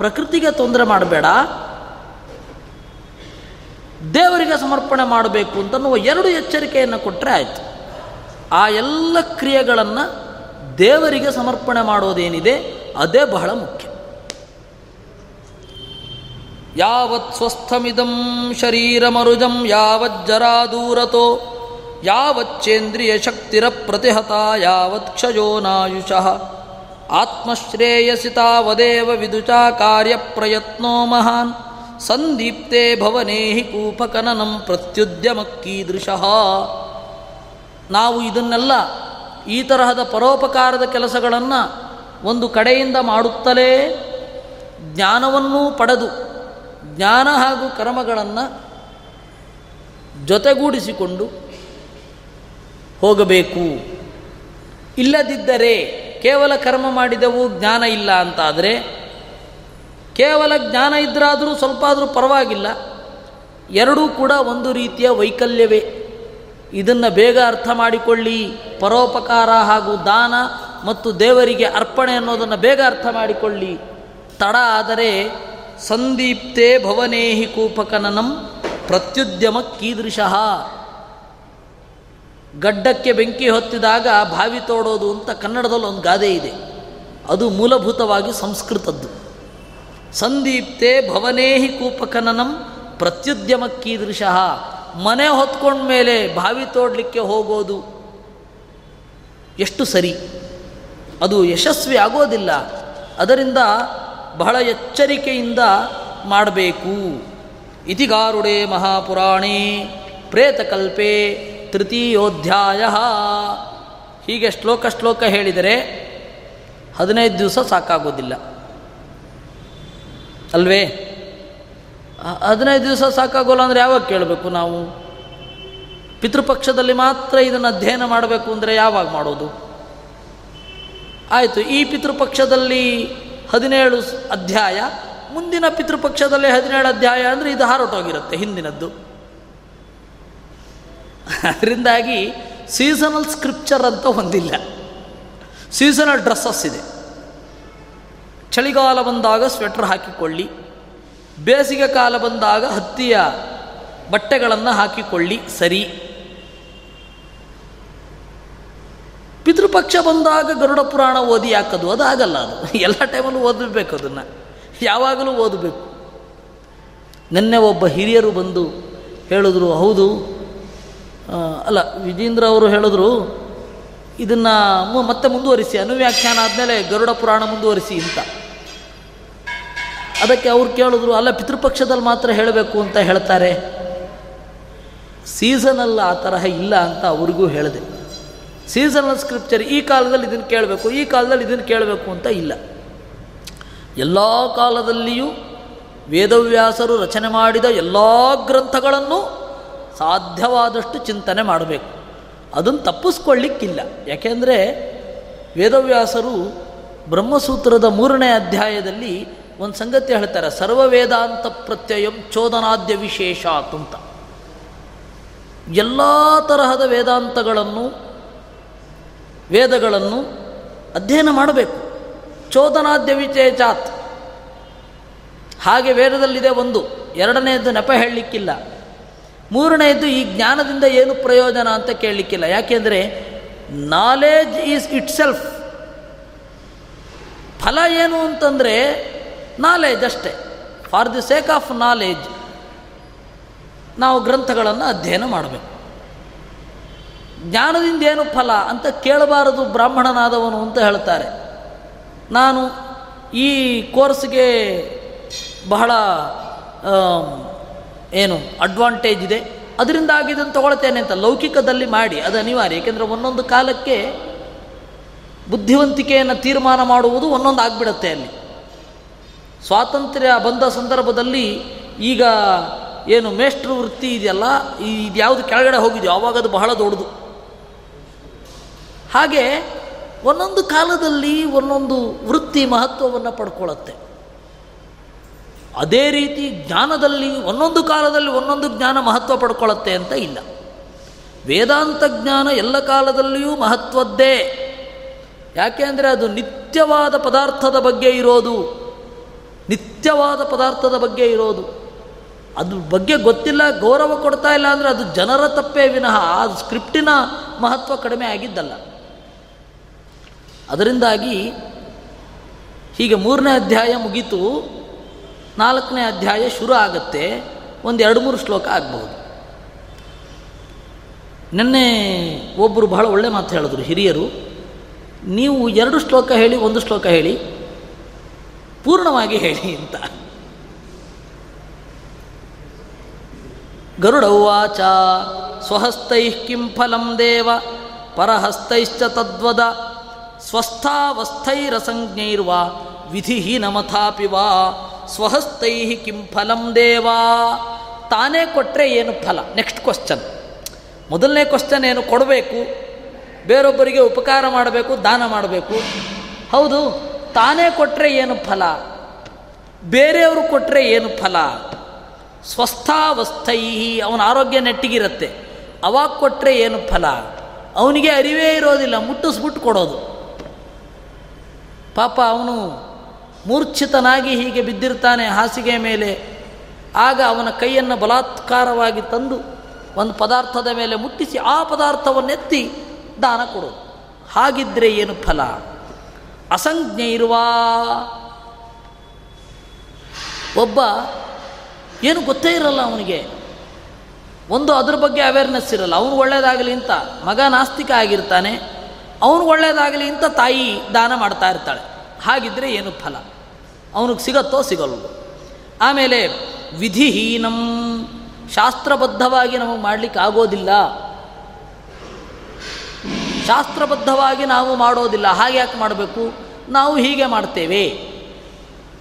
ಪ್ರಕೃತಿಗೆ ತೊಂದರೆ ಮಾಡಬೇಡ, ದೇವರಿಗೆ ಸಮರ್ಪಣೆ ಮಾಡಬೇಕು ಅಂತನ್ನುವ 2 ಎಚ್ಚರಿಕೆಯನ್ನು ಕೊಟ್ಟರೆ ಆಯಿತು. ಆ ಎಲ್ಲ ಕ್ರಿಯೆಗಳನ್ನು ದೇವರಿಗೆ ಸಮರ್ಪಣೆ ಮಾಡೋದೇನಿದೆ ಅದೇ ಬಹಳ ಮುಖ್ಯ. ಯಾವತ್ ಸ್ವಸ್ಥಮಿದಂ ಶರೀರಮರುಜಂ ಯಾವಜ್ಜರಾ ದೂರತೋ ಯಾವಚ್ಚೇಂದ್ರಿಯ ಶಕ್ತಿರ ಪ್ರತಿಹತ ಯಾವತ್ ಕ್ಷಯೋನಾಯುಷಃ ಆತ್ಮಶ್ರೇಯಸಿ ತಾವದೇವ ವಿದುಚಾ ಕಾರ್ಯಪ್ರಯತ್ನೋ ಮಹಾನ್ ಸಂದೀಪ್ತೆ ಭವನೇಹಿ ಕೂಪಕನನಂ ಪ್ರತ್ಯುದ್ಯಮಕ್ಕೀದೃಶಃ. ನಾವು ಇದನ್ನೆಲ್ಲ ಈ ತರಹದ ಪರೋಪಕಾರದ ಕೆಲಸಗಳನ್ನು ಒಂದು ಕಡೆಯಿಂದ ಮಾಡುತ್ತಲೇ ಜ್ಞಾನವನ್ನೂ ಪಡೆದು ಜ್ಞಾನ ಹಾಗೂ ಕರ್ಮಗಳನ್ನು ಜೊತೆಗೂಡಿಸಿಕೊಂಡು ಹೋಗಬೇಕು. ಇಲ್ಲದಿದ್ದರೆ ಕೇವಲ ಕರ್ಮ ಮಾಡಿದೆವು ಜ್ಞಾನ ಇಲ್ಲ ಅಂತಾದರೆ, ಕೇವಲ ಜ್ಞಾನ ಇದ್ದರಾದರೂ ಸ್ವಲ್ಪ ಆದರೂ ಪರವಾಗಿಲ್ಲ, ಎರಡೂ ಕೂಡ ಒಂದು ರೀತಿಯ ವೈಕಲ್ಯವೇ. ಇದನ್ನು ಬೇಗ ಅರ್ಥ ಮಾಡಿಕೊಳ್ಳಿ. ಪರೋಪಕಾರ ಹಾಗೂ ದಾನ ಮತ್ತು ದೇವರಿಗೆ ಅರ್ಪಣೆ ಅನ್ನೋದನ್ನು ಬೇಗ ಅರ್ಥ ಮಾಡಿಕೊಳ್ಳಿ. ತಡ ಆದರೆ ಸಂದೀಪ್ತೆ ಭವನೇಹಿ ಕೂಪಕನನಂ ಪ್ರತ್ಯುದ್ಯಮ ಕೀದೃಶಃ. ಗಡ್ಡಕ್ಕೆ ಬೆಂಕಿ ಹೊತ್ತಿದಾಗ ಬಾವಿ ತೋಡೋದು ಅಂತ ಕನ್ನಡದಲ್ಲಿ ಒಂದು ಗಾದೆ ಇದೆ, ಅದು ಮೂಲಭೂತವಾಗಿ ಸಂಸ್ಕೃತದ್ದು. ಸಂದೀಪ್ತೆ ಭವನೇಹಿ ಕೂಪಕನನಂ ಪ್ರತ್ಯುದ್ಯಮ ಕೀದೃಶಃ. ಮನೆ ಹೊತ್ಕೊಂಡ ಮೇಲೆ ಬಾವಿ ತೋಡಲಿಕ್ಕೆ ಹೋಗೋದು ಎಷ್ಟು ಸರಿ, ಅದು ಯಶಸ್ವಿ ಆಗೋದಿಲ್ಲ. ಅದರಿಂದ ಬಹಳ ಎಚ್ಚರಿಕೆಯಿಂದ ಮಾಡಬೇಕು. ಇತಿ ಗಾರುಡೆ ಮಹಾಪುರಾಣೇ ಪ್ರೇತಕಲ್ಪೆ ತೃತೀಯೋಧ್ಯಾಯ. ಹೀಗೆ ಶ್ಲೋಕ ಹೇಳಿದರೆ 15 ದಿವಸ ಸಾಕಾಗೋದಿಲ್ಲ ಅಲ್ವೇ? 15 ದಿವಸ ಸಾಕಾಗೋಲ್ಲ ಅಂದರೆ ಯಾವಾಗ ಕೇಳಬೇಕು ನಾವು? ಪಿತೃಪಕ್ಷದಲ್ಲಿ ಮಾತ್ರ ಇದನ್ನು ಅಧ್ಯಯನ ಮಾಡಬೇಕು ಅಂದರೆ ಯಾವಾಗ ಮಾಡೋದು? ಆಯಿತು, ಈ ಪಿತೃಪಕ್ಷದಲ್ಲಿ 17 ಅಧ್ಯಾಯ, ಮುಂದಿನ ಪಿತೃಪಕ್ಷದಲ್ಲಿ 17 ಅಧ್ಯಾಯ ಅಂದರೆ ಇದು ಹಾರೋಟೋಗಿರುತ್ತೆ ಹಿಂದಿನದ್ದು. ಅದರಿಂದಾಗಿ ಸೀಸನಲ್ ಸ್ಕ್ರಿಪ್ಚರ್ ಅಂತ ಹೊಂದಿಲ್ಲ. ಸೀಸನಲ್ ಡ್ರೆಸ್ಸಸ್ ಇದೆ. ಚಳಿಗಾಲ ಬಂದಾಗ ಸ್ವೆಟ್ರ್ ಹಾಕಿಕೊಳ್ಳಿ, ಬೇಸಿಗೆ ಕಾಲ ಬಂದಾಗ ಹತ್ತಿಯ ಬಟ್ಟೆಗಳನ್ನು ಹಾಕಿಕೊಳ್ಳಿ ಸರಿ. ಪಿತೃಪಕ್ಷ ಬಂದಾಗ ಗರುಡ ಪುರಾಣ ಓದಿ ಹಾಕೋದು ಅದು ಆಗಲ್ಲ. ಅದು ಎಲ್ಲ ಟೈಮಲ್ಲೂ ಓದಬೇಕು, ಅದನ್ನು ಯಾವಾಗಲೂ ಓದಬೇಕು. ನಿನ್ನೆ ಒಬ್ಬ ಹಿರಿಯರು ಬಂದು ಹೇಳಿದ್ರು, ಹೌದು ಅಲ್ಲ ವಿಜೇಂದ್ರ ಅವರು ಹೇಳಿದ್ರು, ಇದನ್ನು ಮತ್ತೆ ಮುಂದುವರಿಸಿ, ಅನುವ್ಯಾಖ್ಯಾನ ಆದಮೇಲೆ ಗರುಡ ಪುರಾಣ ಮುಂದುವರಿಸಿ ಅಂತ. ಅದಕ್ಕೆ ಅವ್ರು ಕೇಳಿದ್ರು, ಅಲ್ಲ ಪಿತೃಪಕ್ಷದಲ್ಲಿ ಮಾತ್ರ ಹೇಳಬೇಕು ಅಂತ ಹೇಳ್ತಾರೆ, ಸೀಸನಲ್ಲ ಆ ತರಹ ಇಲ್ಲ ಅಂತ ಅವ್ರಿಗೂ ಹೇಳಿದೆ. ಸೀಸನಲ್ ಸ್ಕ್ರಿಪ್ಚರ್, ಈ ಕಾಲದಲ್ಲಿ ಇದನ್ನು ಕೇಳಬೇಕು, ಈ ಕಾಲದಲ್ಲಿ ಇದನ್ನು ಕೇಳಬೇಕು ಅಂತ ಇಲ್ಲ. ಎಲ್ಲ ಕಾಲದಲ್ಲಿಯೂ ವೇದವ್ಯಾಸರು ರಚನೆ ಮಾಡಿದ ಎಲ್ಲ ಗ್ರಂಥಗಳನ್ನು ಸಾಧ್ಯವಾದಷ್ಟು ಚಿಂತನೆ ಮಾಡಬೇಕು. ಅದನ್ನು ತಪ್ಪಿಸ್ಕೊಳ್ಳಿಕ್ಕಿಲ್ಲ. ಯಾಕೆಂದರೆ ವೇದವ್ಯಾಸರು ಬ್ರಹ್ಮಸೂತ್ರದ 3ನೇ ಅಧ್ಯಾಯದಲ್ಲಿ ಒಂದು ಸಂಗತಿ ಹೇಳ್ತಾರೆ, ಸರ್ವವೇದಾಂತ ಪ್ರತ್ಯಯಂ ಚೋದನಾದ್ಯ ವಿಶೇಷಾತ್ ಅಂತ. ಎಲ್ಲ ತರಹದ ವೇದಗಳನ್ನು ಅಧ್ಯಯನ ಮಾಡಬೇಕು. ಚೋದನಾದ್ಯ ವಿಶೇಷಾತ್, ಹಾಗೆ ವೇದದಲ್ಲಿದೆ ಒಂದು. 2ನೇದ್ದು ನೆಪ ಹೇಳಲಿಕ್ಕಿಲ್ಲ. 3ನೇದ್ದು ಈ ಜ್ಞಾನದಿಂದ ಏನು ಪ್ರಯೋಜನ ಅಂತ ಕೇಳಲಿಕ್ಕಿಲ್ಲ. ಯಾಕೆಂದರೆ ನಾಲೆಜ್ ಈಸ್ ಇಟ್ ಸೆಲ್ಫ್. ಫಲ ಏನು ಅಂತಂದರೆ ನಾಲೆಜ್ ಅಷ್ಟೆ. For the sake of knowledge ನಾವು ಗ್ರಂಥಗಳನ್ನು ಅಧ್ಯಯನ ಮಾಡಬೇಕು. ಜ್ಞಾನದಿಂದ ಏನು ಫಲ ಅಂತ ಕೇಳಬಾರದು ಬ್ರಾಹ್ಮಣನಾದವನು ಅಂತ ಹೇಳ್ತಾರೆ. ನಾನು ಈ ಕೋರ್ಸ್ಗೆ ಬಹಳ ಏನು ಅಡ್ವಾಂಟೇಜ್ ಇದೆ, ಅದರಿಂದಾಗಿ ಇದನ್ನು ತೊಗೊಳ್ತೇನೆ ಅಂತ ಲೌಕಿಕದಲ್ಲಿ ಮಾಡಿ, ಅದು ಅನಿವಾರ್ಯ. ಏಕೆಂದರೆ ಒಂದೊಂದು ಕಾಲಕ್ಕೆ ಬುದ್ಧಿವಂತಿಕೆಯನ್ನು ತೀರ್ಮಾನ ಮಾಡುವುದು ಒಂದೊಂದು ಆಗಿಬಿಡುತ್ತೆ. ಅಲ್ಲಿ ಸ್ವಾತಂತ್ರ್ಯ ಬಂದ ಸಂದರ್ಭದಲ್ಲಿ ಈಗ ಏನು ಮೇಷ್ಟ್ರ ವೃತ್ತಿ ಇದೆಯಲ್ಲ, ಇದು ಯಾವುದು ಕೆಳಗಡೆ ಹೋಗಿದೆಯೋ ಆವಾಗ ಅದು ಬಹಳ ದೊಡ್ಡದು. ಹಾಗೆ ಒಂದೊಂದು ಕಾಲದಲ್ಲಿ ಒಂದೊಂದು ವೃತ್ತಿ ಮಹತ್ವವನ್ನು ಪಡ್ಕೊಳ್ಳುತ್ತೆ. ಅದೇ ರೀತಿ ಜ್ಞಾನದಲ್ಲಿ ಒಂದೊಂದು ಕಾಲದಲ್ಲಿ ಒಂದೊಂದು ಜ್ಞಾನ ಮಹತ್ವ ಪಡ್ಕೊಳ್ಳುತ್ತೆ ಅಂತ ಇಲ್ಲ. ವೇದಾಂತ ಜ್ಞಾನ ಎಲ್ಲ ಕಾಲದಲ್ಲಿಯೂ ಮಹತ್ವದ್ದೇ. ಯಾಕೆ ಅಂದರೆ ಅದು ನಿತ್ಯವಾದ ಪದಾರ್ಥದ ಬಗ್ಗೆ ಇರೋದು. ಅದ್ರ ಬಗ್ಗೆ ಗೊತ್ತಿಲ್ಲ, ಗೌರವ ಕೊಡ್ತಾ ಇಲ್ಲ ಅಂದರೆ ಅದು ಜನರ ತಪ್ಪೇ ವಿನಃ ಅದು ಸ್ಕ್ರಿಪ್ಟಿನ ಮಹತ್ವ ಕಡಿಮೆ ಆಗಿದ್ದಲ್ಲ. ಅದರಿಂದಾಗಿ ಹೀಗೆ 3ನೇ ಅಧ್ಯಾಯ ಮುಗೀತು, 4ನೇ ಅಧ್ಯಾಯ ಶುರು ಆಗುತ್ತೆ. ಒಂದು 2-3 ಶ್ಲೋಕ ಆಗ್ಬೋದು. ನೆನ್ನೆ ಒಬ್ಬರು ಬಹಳ ಒಳ್ಳೆ ಮಾತು ಹೇಳಿದ್ರು ಹಿರಿಯರು, ನೀವು 2 ಶ್ಲೋಕ ಹೇಳಿ 1 ಶ್ಲೋಕ ಹೇಳಿ ಪೂರ್ಣವಾಗಿ ಹೇಳಿ ಅಂತ. ಗರುಡ ಉವಾಚ ಸ್ವಹಸ್ತೈಃ ಕಿಂ ಫಲಂ ದೇವ ಪರಹಸ್ತೈಶ್ಚ ತದ್ವದ ಸ್ವಸ್ಥಾವಸ್ಥೈರಸಂಜ್ಞೈರ್ವಾ ವಿಧಿಹೀನಮಥಾಪಿ ವಾ ಸ್ವಹಸ್ತೈಃ ಕಿಂ ಫಲಂ ದೇವ. ತಾನೇ ಕೊಟ್ಟರೆ ಏನು ಫಲ? Next question. ಮೊದಲನೇ ಕ್ವಶ್ಚನ್ ಏನು? ಕೊಡಬೇಕು, ಬೇರೊಬ್ಬರಿಗೆ ಉಪಕಾರ ಮಾಡಬೇಕು, ದಾನ ಮಾಡಬೇಕು. ಹೌದು, ತಾನೇ ಕೊಟ್ಟರೆ ಏನು ಫಲ? ಬೇರೆಯವರು ಕೊಟ್ಟರೆ ಏನು ಫಲ? ಸ್ವಸ್ಥಾವಸ್ಥೈ, ಅವನ ಆರೋಗ್ಯ ನೆಟ್ಟಿಗಿರುತ್ತೆ, ಅವಾಗ ಕೊಟ್ಟರೆ ಏನು ಫಲ? ಅವನಿಗೆ ಅರಿವೇ ಇರೋದಿಲ್ಲ, ಮುಟ್ಟಿಸ್ಬಿಟ್ಟು ಕೊಡೋದು. ಪಾಪ ಅವನು ಮೂರ್ಛಿತನಾಗಿ ಹೀಗೆ ಬಿದ್ದಿರ್ತಾನೆ ಹಾಸಿಗೆ ಮೇಲೆ. ಆಗ ಅವನ ಕೈಯನ್ನು ಬಲಾತ್ಕಾರವಾಗಿ ತಂದು ಒಂದು ಪದಾರ್ಥದ ಮೇಲೆ ಮುಟ್ಟಿಸಿ ಆ ಪದಾರ್ಥವನ್ನೆತ್ತಿ ದಾನ ಕೊಡೋದು. ಹಾಗಿದ್ದರೆ ಏನು ಫಲ? ಅಸಂಜ್ಞೆ ಇರುವ ಒಬ್ಬ ಏನು ಗೊತ್ತೇ ಇರಲ್ಲ ಅವನಿಗೆ, ಒಂದು ಅದ್ರ ಬಗ್ಗೆ ಅವೇರ್ನೆಸ್ ಇರಲ್ಲ. ಅವನು ಒಳ್ಳೆಯದಾಗಲಿ ಅಂತ ಮಗ ನಾಸ್ತಿಕ ಆಗಿರ್ತಾನೆ, ಅವನು ಒಳ್ಳೆಯದಾಗಲಿ ಅಂತ ತಾಯಿ ದಾನ ಮಾಡ್ತಾ ಇರ್ತಾಳೆ. ಹಾಗಿದ್ದರೆ ಏನು ಫಲ ಅವನಿಗೆ ಸಿಗತ್ತೋ ಸಿಗಲ್ವೋ? ಆಮೇಲೆ ವಿಧಿಹೀನಂ, ಶಾಸ್ತ್ರಬದ್ಧವಾಗಿ ನಮಗೆ ಮಾಡಲಿಕ್ಕೆ ಆಗೋದಿಲ್ಲ, ಶಾಸ್ತ್ರಬದ್ಧವಾಗಿ ನಾವು ಮಾಡೋದಿಲ್ಲ, ಹಾಗೆ ಯಾಕೆ ಮಾಡಬೇಕು, ನಾವು ಹೀಗೆ ಮಾಡ್ತೇವೆ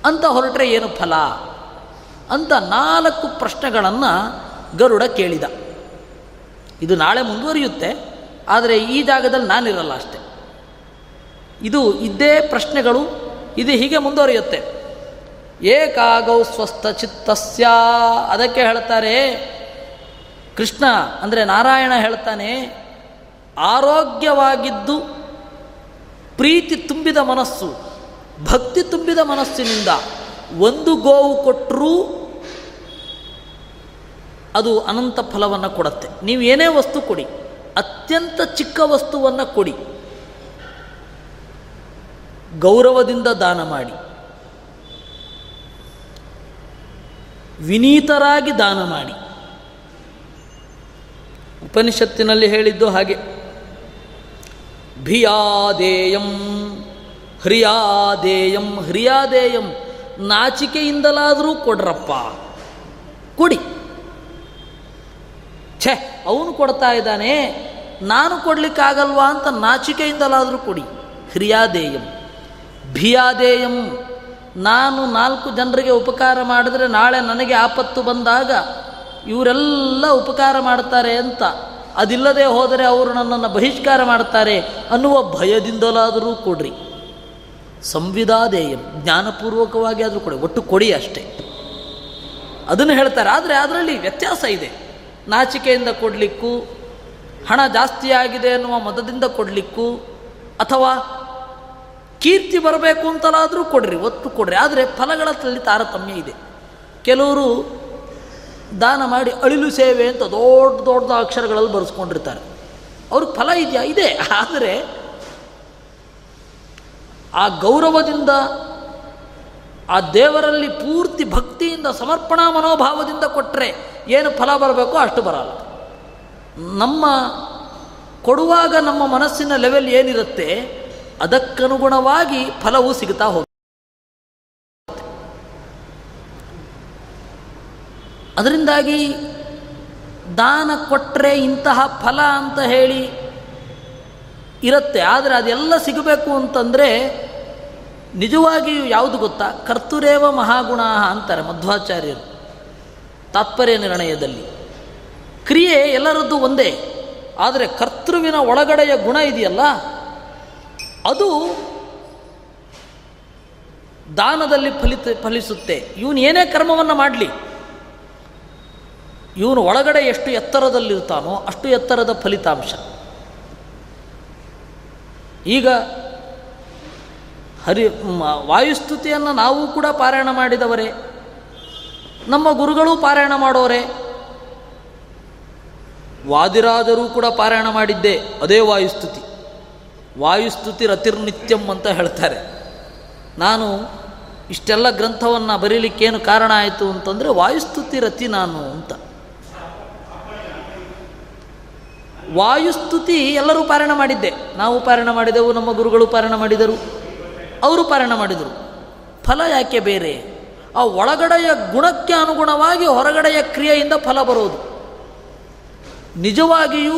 ಅಂತ ಹೊರಟ್ರೆ ಏನು ಫಲ ಅಂತ 4 ಪ್ರಶ್ನೆಗಳನ್ನು ಗರುಡ ಕೇಳಿದ. ಇದು ನಾಳೆ ಮುಂದುವರಿಯುತ್ತೆ, ಆದರೆ ಈ ಜಾಗದಲ್ಲಿ ನಾನಿರಲ್ಲ ಅಷ್ಟೆ. ಇದು ಇದ್ದೇ ಪ್ರಶ್ನೆಗಳು, ಇದು ಹೀಗೆ ಮುಂದುವರಿಯುತ್ತೆ. ಏಕಾಗೌ ಸ್ವಸ್ಥ ಚಿತ್ತಸ್ಯ, ಅದಕ್ಕೆ ಹೇಳ್ತಾರೆ ಕೃಷ್ಣ ಅಂದರೆ ನಾರಾಯಣ ಹೇಳ್ತಾನೆ, ಆರೋಗ್ಯವಾಗಿದ್ದು ಪ್ರೀತಿ ತುಂಬಿದ ಮನಸ್ಸು, ಭಕ್ತಿ ತುಂಬಿದ ಮನಸ್ಸಿನಿಂದ 1 ಗೋವು ಕೊಟ್ಟರೂ ಅದು ಅನಂತ ಫಲವನ್ನು ಕೊಡುತ್ತೆ. ನೀವು ಏನೇ ವಸ್ತು ಕೊಡಿ, ಅತ್ಯಂತ ಚಿಕ್ಕ ವಸ್ತುವನ್ನು ಕೊಡಿ, ಗೌರವದಿಂದ ದಾನ ಮಾಡಿ, ವಿನೀತರಾಗಿ ದಾನ ಮಾಡಿ. ಉಪನಿಷತ್ತಿನಲ್ಲಿ ಹೇಳಿದ್ದು ಹಾಗೆ, ಭಿಯಾದೇಯಂ ಹ್ರಿಯಾದೇಯಂ ಹ್ರಿಯಾದೇಯಂ, ನಾಚಿಕೆಯಿಂದಲಾದರೂ ಕೊಡ್ರಪ್ಪ, ಕೊಡಿ. ಛೆ, ಅವನು ಕೊಡ್ತಾ ಇದ್ದಾನೆ, ನಾನು ಕೊಡಲಿಕ್ಕಾಗಲ್ವಾ ಅಂತ ನಾಚಿಕೆಯಿಂದಲಾದರೂ ಕೊಡಿ. ಹ್ರಿಯಾದೇಯಂ ಭಿಯಾದೇಯಂ, ನಾನು 4 ಜನರಿಗೆ ಉಪಕಾರ ಮಾಡಿದರೆ ನಾಳೆ ನನಗೆ ಆಪತ್ತು ಬಂದಾಗ ಇವರೆಲ್ಲ ಉಪಕಾರ ಮಾಡ್ತಾರೆ ಅಂತ, ಅದಿಲ್ಲದೆ ಹೋದರೆ ಅವರು ನನ್ನನ್ನು ಬಹಿಷ್ಕಾರ ಮಾಡ್ತಾರೆ ಅನ್ನುವ ಭಯದಿಂದಲಾದರೂ ಕೊಡ್ರಿ. ಸಂವಿದಾದೇಯಂ, ಜ್ಞಾನಪೂರ್ವಕವಾಗಿ ಆದರೂ ಕೊಡಿ, ಒಟ್ಟು ಕೊಡಿ ಅಷ್ಟೇ ಅದನ್ನು ಹೇಳ್ತಾರೆ. ಆದರೆ ಅದರಲ್ಲಿ ವ್ಯತ್ಯಾಸ ಇದೆ. ನಾಚಿಕೆಯಿಂದ ಕೊಡಲಿಕ್ಕೂ, ಹಣ ಜಾಸ್ತಿ ಆಗಿದೆ ಅನ್ನುವ ಮದದಿಂದ ಕೊಡಲಿಕ್ಕೂ, ಅಥವಾ ಕೀರ್ತಿ ಬರಬೇಕು ಅಂತಲಾದರೂ ಕೊಡ್ರಿ, ಒತ್ತು ಕೊಡ್ರಿ. ಆದರೆ ಫಲಗಳಲ್ಲಿ ತಾರತಮ್ಯ ಇದೆ. ಕೆಲವರು ದಾನ ಮಾಡಿ ಅಳಿಲು ಸೇವೆ ಅಂತ ದೊಡ್ಡ ದೊಡ್ಡ ಅಕ್ಷರಗಳಲ್ಲಿ ಬರೆಸ್ಕೊಂಡಿರ್ತಾರೆ. ಅವ್ರಿಗೆ ಫಲ ಇದೆಯಾ? ಇದೆ. ಆದರೆ ಆ ಗೌರವದಿಂದ, ಆ ದೇವರಲ್ಲಿ ಪೂರ್ತಿ ಭಕ್ತಿಯಿಂದ ಸಮರ್ಪಣಾ ಮನೋಭಾವದಿಂದ ಕೊಟ್ಟರೆ ಏನು ಫಲ ಬರಬೇಕು ಅಷ್ಟು ಬರಲ್ಲ. ನಮ್ಮ ಕೊಡುವಾಗ ನಮ್ಮ ಮನಸ್ಸಿನ ಲೆವೆಲ್ ಏನಿರುತ್ತೆ ಅದಕ್ಕನುಗುಣವಾಗಿ ಫಲವೂ ಸಿಗುತ್ತಾ ಹೋಗುತ್ತೆ. ಅದರಿಂದಾಗಿ ದಾನ ಕೊಟ್ಟರೆ ಇಂತಹ ಫಲ ಅಂತ ಹೇಳಿ ಇರುತ್ತೆ. ಆದರೆ ಅದೆಲ್ಲ ಸಿಗಬೇಕು ಅಂತಂದರೆ ನಿಜವಾಗಿಯೂ ಯಾವುದು ಗೊತ್ತಾ? ಕರ್ತುರೇವ ಮಹಾಗುಣಾಹ ಅಂತಾರೆ ಮಧ್ವಾಚಾರ್ಯರು ತಾತ್ಪರ್ಯ ನಿರ್ಣಯದಲ್ಲಿ. ಕ್ರಿಯೆ ಎಲ್ಲರದ್ದು ಒಂದೇ, ಆದರೆ ಕರ್ತೃವಿನ ಒಳಗಡೆಯ ಗುಣ ಇದೆಯಲ್ಲ, ಅದು ದಾನದಲ್ಲಿ ಫಲಿಸುತ್ತೆ. ಇವನು ಏನೇ ಕರ್ಮವನ್ನು ಮಾಡಲಿ, ಇವನು ಒಳಗಡೆ ಎಷ್ಟು ಎತ್ತರದಲ್ಲಿರ್ತಾನೋ ಅಷ್ಟು ಎತ್ತರದ ಫಲಿತಾಂಶ. ಈಗ ವಾಯುಸ್ತುತಿಯನ್ನು ನಾವು ಕೂಡ ಪಾರಾಯಣ ಮಾಡಿದವರೇ, ನಮ್ಮ ಗುರುಗಳು ಪಾರಾಯಣ ಮಾಡೋರೆ, ವಾದಿರಾಜರೂ ಕೂಡ ಪಾರಾಯಣ ಮಾಡಿದ್ದೆ ಅದೇ ವಾಯುಸ್ತುತಿ. ವಾಯುಸ್ತುತಿ ರತಿರ್ನಿತ್ಯಂ ಅಂತ ಹೇಳ್ತಾರೆ. ನಾನು ಇಷ್ಟೆಲ್ಲ ಗ್ರಂಥವನ್ನು ಬರೀಲಿಕ್ಕೇನು ಕಾರಣ ಆಯಿತು ಅಂತಂದರೆ ವಾಯುಸ್ತುತಿ ರತಿ ನಾನು ಅಂತ. ವಾಯುಸ್ತುತಿ ಎಲ್ಲರೂ ಪಾರಾಯಣ ಮಾಡಿದ್ದೆ, ನಾವು ಪಾರಾಯಣ ಮಾಡಿದೆವು, ನಮ್ಮ ಗುರುಗಳು ಪಾರಾಯಣ ಮಾಡಿದರು, ಅವರು ಪಾರಾಯಣ ಮಾಡಿದರು. ಫಲ ಯಾಕೆ ಬೇರೆ? ಆ ಒಳಗಡೆಯ ಗುಣಕ್ಕೆ ಅನುಗುಣವಾಗಿ ಹೊರಗಡೆಯ ಕ್ರಿಯೆಯಿಂದ ಫಲ ಬರೋದು. ನಿಜವಾಗಿಯೂ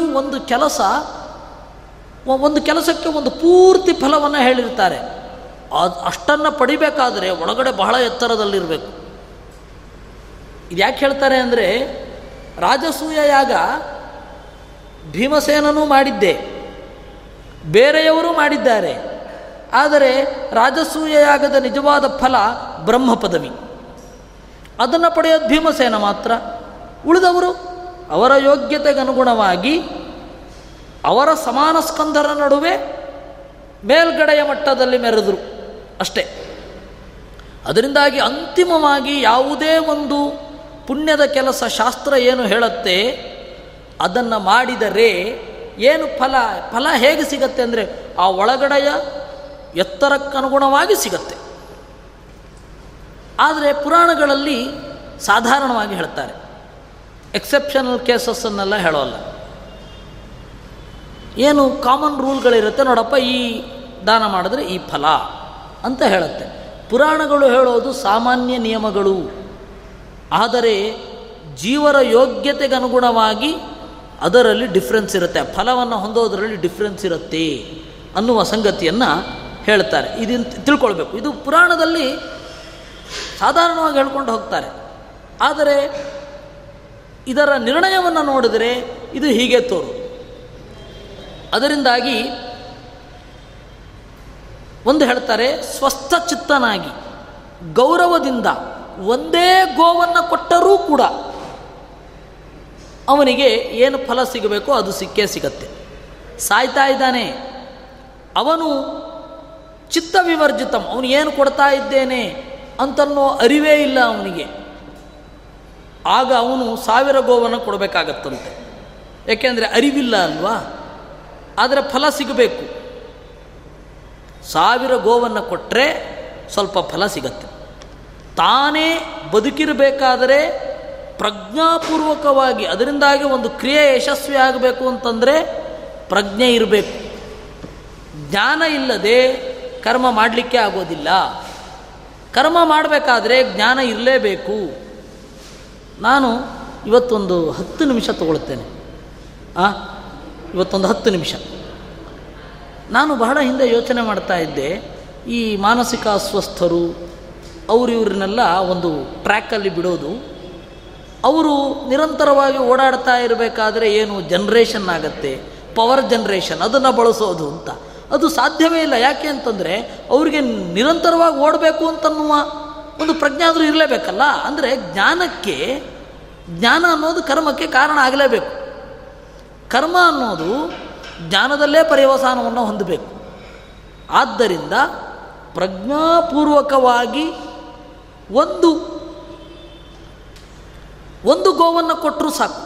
ಒಂದು ಕೆಲಸಕ್ಕೆ ಒಂದು ಪೂರ್ತಿ ಫಲವನ್ನು ಹೇಳಿರ್ತಾರೆ. ಅಷ್ಟನ್ನು ಪಡಿಬೇಕಾದರೆ ಒಳಗಡೆ ಬಹಳ ಎತ್ತರದಲ್ಲಿರಬೇಕು. ಇದು ಯಾಕೆ ಹೇಳ್ತಾರೆ ಅಂದರೆ, ರಾಜಸೂಯ ಯಾಗ ಭೀಮಸೇನನೂ ಮಾಡಿದ್ದೆ, ಬೇರೆಯವರೂ ಮಾಡಿದ್ದಾರೆ, ಆದರೆ ರಾಜಸೂಯ ಯಾಗದ ನಿಜವಾದ ಫಲ ಬ್ರಹ್ಮ ಪದವಿ, ಅದನ್ನು ಪಡೆಯೋದು ಭೀಮಸೇನ ಮಾತ್ರ. ಉಳಿದವರು ಅವರ ಯೋಗ್ಯತೆಗನುಗುಣವಾಗಿ ಅವರ ಸಮಾನ ಸ್ಕಂದರ ನಡುವೆ ಮೇಲ್ಗಡೆಯ ಮಟ್ಟದಲ್ಲಿ ಮೆರೆದರು ಅಷ್ಟೇ. ಅದರಿಂದಾಗಿ ಅಂತಿಮವಾಗಿ ಯಾವುದೇ ಒಂದು ಪುಣ್ಯದ ಕೆಲಸ ಶಾಸ್ತ್ರ ಏನು ಹೇಳುತ್ತೆ ಅದನ್ನು ಮಾಡಿದರೆ ಏನು ಫಲ? ಫಲ ಹೇಗೆ ಸಿಗತ್ತೆ ಅಂದರೆ ಆ ಒಳಗಡೆಯ ಎತ್ತರಕ್ಕನುಗುಣವಾಗಿ ಸಿಗತ್ತೆ. ಆದರೆ ಪುರಾಣಗಳಲ್ಲಿ ಸಾಧಾರಣವಾಗಿ ಹೇಳ್ತಾರೆ, ಎಕ್ಸೆಪ್ಷನಲ್ ಕೇಸಸ್ಸನ್ನೆಲ್ಲ ಹೇಳೋಲ್ಲ. ಏನು ಕಾಮನ್ ರೂಲ್ಗಳಿರುತ್ತೆ ನೋಡಪ್ಪ, ಈ ದಾನ ಮಾಡಿದ್ರೆ ಈ ಫಲ ಅಂತ ಹೇಳುತ್ತೆ. ಪುರಾಣಗಳು ಹೇಳೋದು ಸಾಮಾನ್ಯ ನಿಯಮಗಳು, ಆದರೆ ಜೀವರ ಯೋಗ್ಯತೆಗನುಗುಣವಾಗಿ ಅದರಲ್ಲಿ ಡಿಫ್ರೆನ್ಸ್ ಇರುತ್ತೆ, ಫಲವನ್ನು ಹೊಂದೋದರಲ್ಲಿ ಡಿಫ್ರೆನ್ಸ್ ಇರುತ್ತೆ ಅನ್ನುವ ಸಂಗತಿಯನ್ನು ಹೇಳ್ತಾರೆ. ಇದನ್ನು ತಿಳ್ಕೊಳ್ಬೇಕು. ಇದು ಪುರಾಣದಲ್ಲಿ ಸಾಧಾರಣವಾಗಿ ಹೇಳ್ಕೊಂಡು ಹೋಗ್ತಾರೆ, ಆದರೆ ಇದರ ನಿರ್ಣಯವನ್ನು ನೋಡಿದರೆ ಇದು ಹೀಗೆ ತೋರು. ಅದರಿಂದಾಗಿ ಒಂದು ಹೇಳ್ತಾರೆ, ಸ್ವಸ್ಥ ಚಿತ್ತನಾಗಿ ಗೌರವದಿಂದ ಒಂದೇ ಗೋವನ್ನು ಕೊಟ್ಟರೂ ಕೂಡ ಅವನಿಗೆ ಏನು ಫಲ ಸಿಗಬೇಕೋ ಅದು ಸಿಕ್ಕೇ ಸಿಗತ್ತೆ. ಸಾಯ್ತಾ ಇದ್ದಾನೆ, ಅವನು ಚಿತ್ತ ವಿವರ್ಜಿತಂ, ಅವನು ಏನು ಕೊಡ್ತಾ ಇದ್ದೇನೆ ಅಂತನ್ನೋ ಅರಿವೇ ಇಲ್ಲ ಅವನಿಗೆ. ಆಗ ಅವನು 1000 ಗೋವನ್ನು ಕೊಡಬೇಕಾಗತ್ತಂತೆ, ಏಕೆಂದರೆ ಅರಿವಿಲ್ಲ ಅಲ್ವಾ. ಆದರೆ ಫಲ ಸಿಗಬೇಕು, 1000 ಗೋವನ್ನು ಕೊಟ್ಟರೆ ಸ್ವಲ್ಪ ಫಲ ಸಿಗತ್ತೆ. ತಾನೇ ಬದುಕಿರಬೇಕಾದರೆ ಪ್ರಜ್ಞಾಪೂರ್ವಕವಾಗಿ, ಅದರಿಂದಾಗಿ ಒಂದು ಕ್ರಿಯೆ ಯಶಸ್ವಿ ಆಗಬೇಕು ಅಂತಂದರೆ ಪ್ರಜ್ಞೆ ಇರಬೇಕು. ಜ್ಞಾನ ಇಲ್ಲದೆ ಕರ್ಮ ಮಾಡಲಿಕ್ಕೆ ಆಗೋದಿಲ್ಲ. ಕರ್ಮ ಮಾಡಬೇಕಾದ್ರೆ ಜ್ಞಾನ ಇರಲೇಬೇಕು. ನಾನು ಇವತ್ತೊಂದು 10 ನಿಮಿಷ ತಗೊಳ್ತೇನೆ. ಇವತ್ತೊಂದು 10 ನಿಮಿಷ ನಾನು ಬಹಳ ಹಿಂದೆ ಯೋಚನೆ ಮಾಡ್ತಾ ಇದ್ದೆ. ಈ ಮಾನಸಿಕ ಅಸ್ವಸ್ಥರು ಇವ್ರನ್ನೆಲ್ಲ ಒಂದು ಟ್ರ್ಯಾಕಲ್ಲಿ ಬಿಡೋದು, ಅವರು ನಿರಂತರವಾಗಿ ಓಡಾಡ್ತಾ ಇರಬೇಕಾದ್ರೆ ಏನು ಜನ್ರೇಷನ್ ಆಗತ್ತೆ, ಪವರ್ ಜನ್ರೇಷನ್, ಅದನ್ನು ಬಳಸೋದು ಅಂತ. ಅದು ಸಾಧ್ಯವೇ ಇಲ್ಲ. ಯಾಕೆ ಅಂತಂದರೆ ಅವರಿಗೆ ನಿರಂತರವಾಗಿ ಓಡಬೇಕು ಅಂತನ್ನುವ ಒಂದು ಪ್ರಜ್ಞೆ ಆದರೂ ಇರಲೇಬೇಕಲ್ಲ. ಅಂದರೆ ಜ್ಞಾನ ಅನ್ನೋದು ಕರ್ಮಕ್ಕೆ ಕಾರಣ ಆಗಲೇಬೇಕು. ಕರ್ಮ ಅನ್ನೋದು ಜ್ಞಾನದಲ್ಲೇ ಪರ್ಯವಸಾನವನ್ನು ಹೊಂದಬೇಕು. ಆದ್ದರಿಂದ ಪ್ರಜ್ಞಾಪೂರ್ವಕವಾಗಿ ಒಂದು ಗೋವನ್ನು ಕೊಟ್ಟರೂ ಸಾಕು,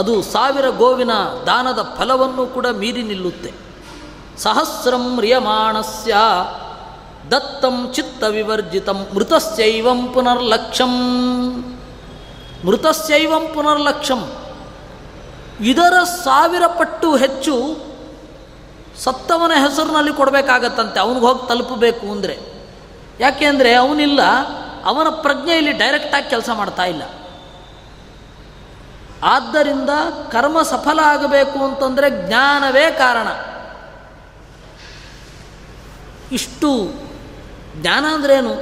ಅದು 1000 ಗೋವಿನ ದಾನದ ಫಲವನ್ನು ಕೂಡ ಮೀರಿ ನಿಲ್ಲುತ್ತೆ. ಸಹಸ್ರಂ ರಿಯಮಾಣಸ್ಯ ದತ್ತಂ ಚಿತ್ತ ವಿವರ್ಜಿತಂ ಮೃತಸ್ಯೈವಂ ಪುನರ್ಲಕ್ಷಂ. ಮೃತಸ್ಯೈವಂ ಪುನರ್ಲಕ್ಷಂ, ಇದರ 1000 ಪಟ್ಟು ಹೆಚ್ಚು ಸತ್ತವನ ಹೆಸರಿನಲ್ಲಿ ಕೊಡಬೇಕಾಗತ್ತಂತೆ. ಅವನಿಗೆ ಹೋಗಿ ತಲುಪಬೇಕು ಅಂದರೆ, ಯಾಕೆ ಅಂದರೆ ಅವನಿಲ್ಲ, ಅವನ ಪ್ರಜ್ಞೆ ಇಲ್ಲಿ ಡೈರೆಕ್ಟಾಗಿ ಕೆಲಸ ಮಾಡ್ತಾ ಇಲ್ಲ. ಆದ್ದರಿಂದ ಕರ್ಮ ಸಫಲ ಆಗಬೇಕು ಅಂತಂದರೆ ಜ್ಞಾನವೇ ಕಾರಣ. ಇಷ್ಟು ಜ್ಞಾನ ಅಂದ್ರೇನು,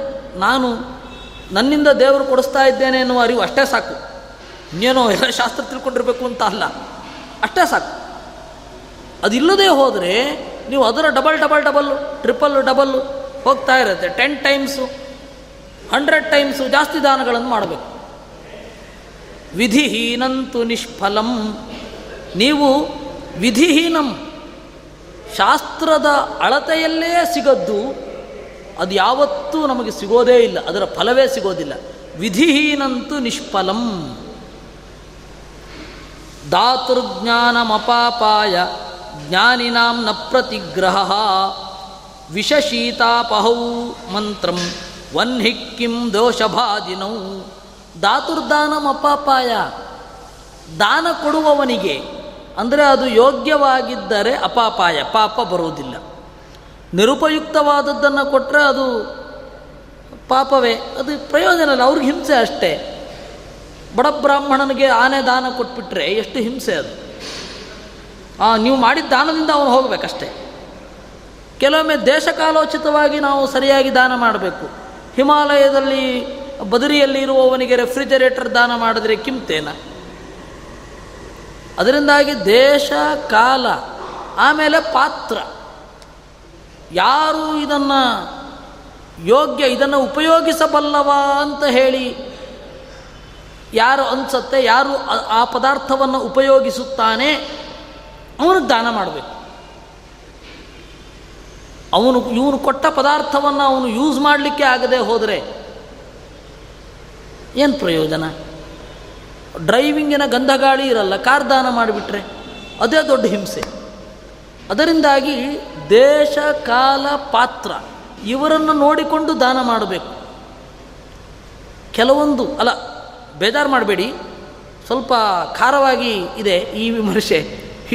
ನಾನು ನನ್ನಿಂದ ದೇವರು ಕೊಡಿಸ್ತಾ ಇದ್ದೇನೆ ಎನ್ನುವ ಅರಿವು ಅಷ್ಟೇ ಸಾಕು. ಇನ್ನೇನೋ ಶಾಸ್ತ್ರ ತಿಳ್ಕೊಂಡಿರಬೇಕು ಅಂತ ಅಲ್ಲ, ಅಷ್ಟೇ ಸಾಕು. ಅದಿಲ್ಲದೆ ಹೋದರೆ ನೀವು ಅದರ ಡಬಲ್, ಟ್ರಿಪಲ್ ಹೋಗ್ತಾ ಇರುತ್ತೆ. 10 ಟೈಮ್ಸು, 100 ಟೈಮ್ಸು ಜಾಸ್ತಿ ದಾನಗಳನ್ನು ಮಾಡಬೇಕು. ವಿಧಿಹೀನಂತು ನಿಷ್ಫಲಂ, ನೀವು ವಿಧಿಹೀನಂ, ಶಾಸ್ತ್ರದ ಅಳತೆಯಲ್ಲೇ ಸಿಗದ್ದು ಅದು ಯಾವತ್ತೂ ನಮಗೆ ಸಿಗೋದೇ ಇಲ್ಲ, ಅದರ ಫಲವೇ ಸಿಗೋದಿಲ್ಲ. ವಿಧಿಹೀನಂತು ನಿಷ್ಫಲಂ. ದಾತೃಜ್ಞಾನಮಪಾಪಾಯ ಜ್ಞಾನಿನಾಂ ನ ಪ್ರತಿಗ್ರಹ ವಿಷಶೀತಾಪಹೌ ಮಂತ್ರಂ ವನ್ಹಿ ಕಿಂ ದೋಷಭಾಜಿನೌ. ದಾತುರ್ದಾನಮಪಾಪಾಯ, ದಾನ ಕೊಡುವವನಿಗೆ ಅಂದರೆ ಅದು ಯೋಗ್ಯವಾಗಿದ್ದರೆ ಅಪಾಪಾಯ, ಪಾಪ ಬರೋದಿಲ್ಲ. ನಿರುಪಯುಕ್ತವಾದದ್ದನ್ನು ಕೊಟ್ಟರೆ ಅದು ಪಾಪವೇ, ಅದು ಪ್ರಯೋಜನ ಇಲ್ಲ, ಅವ್ರಿಗೆ ಹಿಂಸೆ ಅಷ್ಟೇ. ಬಡ ಬ್ರಾಹ್ಮಣನಿಗೆ ಆನೆ ದಾನ ಕೊಟ್ಬಿಟ್ರೆ ಎಷ್ಟು ಹಿಂಸೆ ಅದು. ನೀವು ಮಾಡಿದ ದಾನದಿಂದ ಅವನು ಹೋಗಬೇಕಷ್ಟೇ. ಕೆಲವೊಮ್ಮೆ ದೇಶಕಾಲೋಚಿತವಾಗಿ ನಾವು ಸರಿಯಾಗಿ ದಾನ ಮಾಡಬೇಕು. ಹಿಮಾಲಯದಲ್ಲಿ ಬದರಿಯಲ್ಲಿ ಇರುವವನಿಗೆ ರೆಫ್ರಿಜರೇಟರ್ ದಾನ ಮಾಡಿದ್ರೆ ಕಿಮ್ತೇನ? ಅದರಿಂದಾಗಿ ದೇಶ, ಕಾಲ, ಆಮೇಲೆ ಪಾತ್ರ, ಯಾರು ಇದನ್ನು ಯೋಗ್ಯ, ಇದನ್ನು ಉಪಯೋಗಿಸಬಲ್ಲವ ಅಂತ ಹೇಳಿ ಯಾರು ಅನಿಸುತ್ತೆ, ಯಾರು ಆ ಪದಾರ್ಥವನ್ನು ಉಪಯೋಗಿಸುತ್ತಾನೆ ಅವನು ದಾನ ಮಾಡಬೇಕು. ಇವನು ಕೊಟ್ಟ ಪದಾರ್ಥವನ್ನು ಅವನು ಯೂಸ್ ಮಾಡಲಿಕ್ಕೆ ಆಗದೆ ಹೋದರೆ ಏನು ಪ್ರಯೋಜನ? ಡ್ರೈವಿಂಗಿನ ಗಂಧಗಾಳಿ ಇರಲ್ಲ, ಕಾರ್ ದಾನ ಮಾಡಿಬಿಟ್ರೆ ಅದೇ ದೊಡ್ಡ ಹಿಂಸೆ. ಅದರಿಂದಾಗಿ ದೇಶ, ಕಾಲ, ಪಾತ್ರ ಇವರನ್ನು ನೋಡಿಕೊಂಡು ದಾನ ಮಾಡಬೇಕು. ಕೆಲವೊಂದು ಅಲ್ಲ, ಬೇಜಾರು ಮಾಡಬೇಡಿ, ಸ್ವಲ್ಪ ಖಾರವಾಗಿ ಇದೆ ಈ ವಿಮರ್ಶೆ,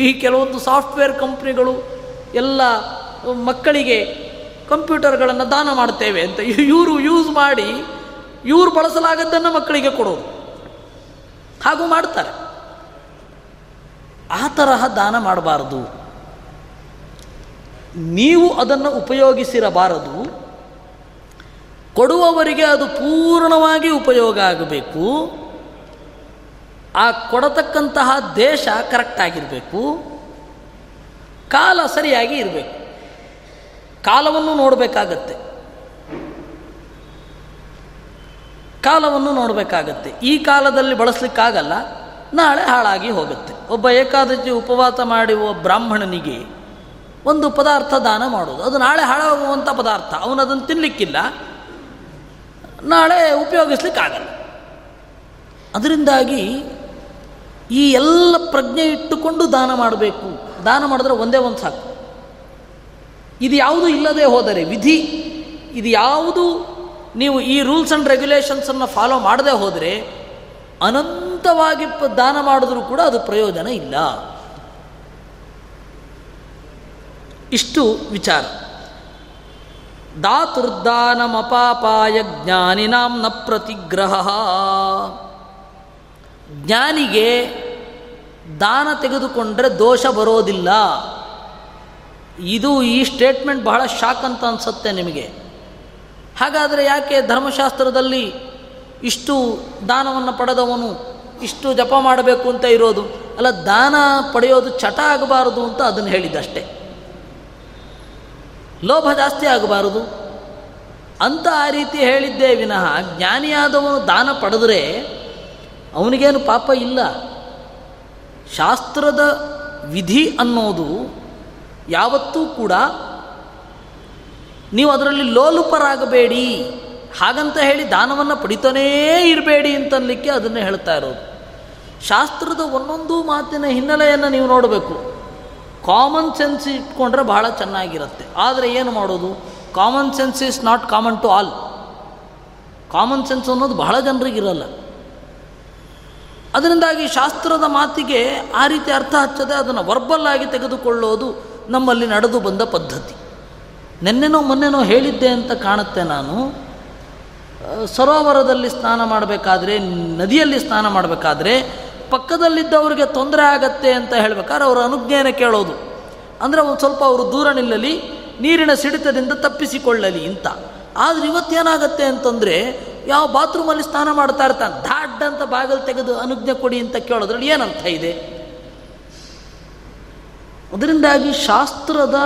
ಈ ಕೆಲವೊಂದು ಸಾಫ್ಟ್ವೇರ್ ಕಂಪ್ನಿಗಳು ಎಲ್ಲ ಮಕ್ಕಳಿಗೆ ಕಂಪ್ಯೂಟರ್ಗಳನ್ನು ದಾನ ಮಾಡ್ತೇವೆ ಅಂತ ಇವರು ಯೂಸ್ ಮಾಡಿ ಇವರು ಬಳಸಲಾಗದ್ದನ್ನು ಮಕ್ಕಳಿಗೆ ಕೊಡೋದು ಹಾಗೂ ಮಾಡ್ತಾರೆ. ಆ ತರಹ ದಾನ ಮಾಡಬಾರದು. ನೀವು ಅದನ್ನು ಉಪಯೋಗಿಸಿರಬಾರದು, ಕೊಡುವವರಿಗೆ ಅದು ಪೂರ್ಣವಾಗಿ ಉಪಯೋಗ ಆಗಬೇಕು. ಆ ಕೊಡತಕ್ಕಂತಹ ದೇಶ ಕರೆಕ್ಟಾಗಿರಬೇಕು, ಕಾಲ ಸರಿಯಾಗಿ ಇರಬೇಕು. ಕಾಲವನ್ನು ನೋಡಬೇಕಾಗತ್ತೆ. ಈ ಕಾಲದಲ್ಲಿ ಬಳಸಲಿಕ್ಕಾಗಲ್ಲ, ನಾಳೆ ಹಾಳಾಗಿ ಹೋಗುತ್ತೆ. ಒಬ್ಬ ಏಕಾದಶಿ ಉಪವಾಸ ಮಾಡುವ ಬ್ರಾಹ್ಮಣನಿಗೆ ಒಂದು ಪದಾರ್ಥ ದಾನ ಮಾಡೋದು, ಅದು ನಾಳೆ ಹಾಳಾಗುವಂಥ ಪದಾರ್ಥ, ಅವನದನ್ನು ತಿನ್ನಲಿಕ್ಕಿಲ್ಲ, ನಾಳೆ ಉಪಯೋಗಿಸ್ಲಿಕ್ಕಾಗಲ್ಲ. ಅದರಿಂದಾಗಿ ಈ ಎಲ್ಲ ಪ್ರಜ್ಞೆ ಇಟ್ಟುಕೊಂಡು ದಾನ ಮಾಡಬೇಕು. ದಾನ ಮಾಡಿದ್ರೆ ಒಂದೇ ಒಂದು ಸಾಕು. ಇದು ಯಾವುದು ಇಲ್ಲದೆ ಹೋದರೆ ವಿಧಿ, ಇದು ಯಾವುದು ನೀವು ಈ ರೂಲ್ಸ್ ಆ್ಯಂಡ್ ರೆಗ್ಯುಲೇಷನ್ಸನ್ನು ಫಾಲೋ ಮಾಡದೆ ಹೋದರೆ ಅನಂತವಾಗಿ ದಾನ ಮಾಡಿದ್ರೂ ಕೂಡ ಅದು ಪ್ರಯೋಜನ ಇಲ್ಲ. ಇಷ್ಟು ವಿಚಾರ. ದಾತೃರ್ದಾನಮಪಾಪಾಯ ಜ್ಞಾನಿನಾಂ ನ ಪ್ರತಿಗ್ರಹ. ಜ್ಞಾನಿಗೆ ದಾನ ತೆಗೆದುಕೊಂಡ್ರೆ ದೋಷ ಬರೋದಿಲ್ಲ. ಇದು ಈ ಸ್ಟೇಟ್ಮೆಂಟ್ ಬಹಳ ಶಾಕ್ ಅಂತ ಅನಿಸುತ್ತೆ ನಿಮಗೆ. ಹಾಗಾದರೆ ಯಾಕೆ ಧರ್ಮಶಾಸ್ತ್ರದಲ್ಲಿ ಇಷ್ಟು ದಾನವನ್ನು ಪಡೆದವನು ಇಷ್ಟು ಜಪ ಮಾಡಬೇಕು ಅಂತ ಇರೋದು? ಅಲ್ಲ, ದಾನ ಪಡೆಯೋದು ಚಟ ಆಗಬಾರದು ಅಂತ ಅದನ್ನು ಹೇಳಿದ್ದಷ್ಟೇ. ಲೋಭ ಜಾಸ್ತಿ ಆಗಬಾರದು ಅಂತ ಆ ರೀತಿ ಹೇಳಿದ್ದೇ ವಿನಃ, ಜ್ಞಾನಿಯಾದವನು ದಾನ ಪಡೆದರೆ ಅವನಿಗೇನು ಪಾಪ ಇಲ್ಲ. ಶಾಸ್ತ್ರದ ವಿಧಿ ಅನ್ನೋದು ಯಾವತ್ತೂ ಕೂಡ ನೀವು ಅದರಲ್ಲಿ ಲೋಲುಪರಾಗಬೇಡಿ, ಹಾಗಂತ ಹೇಳಿ ದಾನವನ್ನು ಪಡಿತಾನೇ ಇರಬೇಡಿ ಅಂತನ್ಲಿಕ್ಕೆ ಅದನ್ನು ಹೇಳ್ತಾ ಇರೋದು. ಶಾಸ್ತ್ರದ ಒಂದೊಂದು ಮಾತಿನ ಹಿನ್ನೆಲೆಯನ್ನು ನೀವು ನೋಡಬೇಕು. ಕಾಮನ್ ಸೆನ್ಸ್ ಇಟ್ಕೊಂಡ್ರೆ ಬಹಳ ಚೆನ್ನಾಗಿರುತ್ತೆ. ಆದರೆ ಏನು ಮಾಡೋದು, common sense is not common to all. Common sense ಅನ್ನೋದು ಬಹಳ ಜನರಿಗಿರಲ್ಲ. ಅದರಿಂದಾಗಿ ಶಾಸ್ತ್ರದ ಮಾತಿಗೆ ಆ ರೀತಿ ಅರ್ಥ ಹಚ್ಚದೆ ಅದನ್ನು ವರ್ಬಲ್ ಆಗಿ ತೆಗೆದುಕೊಳ್ಳೋದು ನಮ್ಮಲ್ಲಿ ನಡೆದು ಬಂದ ಪದ್ಧತಿ. ಮೊನ್ನೆನೋ ಹೇಳಿದ್ದೆ ಅಂತ ಕಾಣುತ್ತೆ ನಾನು. ಸರೋವರದಲ್ಲಿ ಸ್ನಾನ ಮಾಡಬೇಕಾದ್ರೆ, ನದಿಯಲ್ಲಿ ಸ್ನಾನ ಮಾಡಬೇಕಾದ್ರೆ ಪಕ್ಕದಲ್ಲಿದ್ದವರಿಗೆ ತೊಂದರೆ ಆಗತ್ತೆ ಅಂತ ಹೇಳಬೇಕಾದ್ರೆ ಅವರ ಅನುಜ್ಞೆಯನ್ನು ಕೇಳೋದು, ಅಂದರೆ ಒಂದು ಸ್ವಲ್ಪ ಅವರು ದೂರ ನಿಲ್ಲಲಿ, ನೀರಿನ ಸಿಡಿತದಿಂದ ತಪ್ಪಿಸಿಕೊಳ್ಳಲಿ ಅಂತ. ಆದರೆ ಇವತ್ತೇನಾಗತ್ತೆ ಅಂತಂದರೆ ಯಾವ ಬಾತ್ರೂಮಲ್ಲಿ ಸ್ನಾನ ಮಾಡ್ತಾ ಇರ್ತಾನೆ, ಧಾಡ್ ಅಂತ ಬಾಗಿಲು ತೆಗೆದು ಅನುಜ್ಞೆ ಕೊಡಿ ಅಂತ ಕೇಳೋದ್ರಲ್ಲಿ ಏನರ್ಥ ಇದೆ? ಅದರಿಂದಾಗಿ ಶಾಸ್ತ್ರದ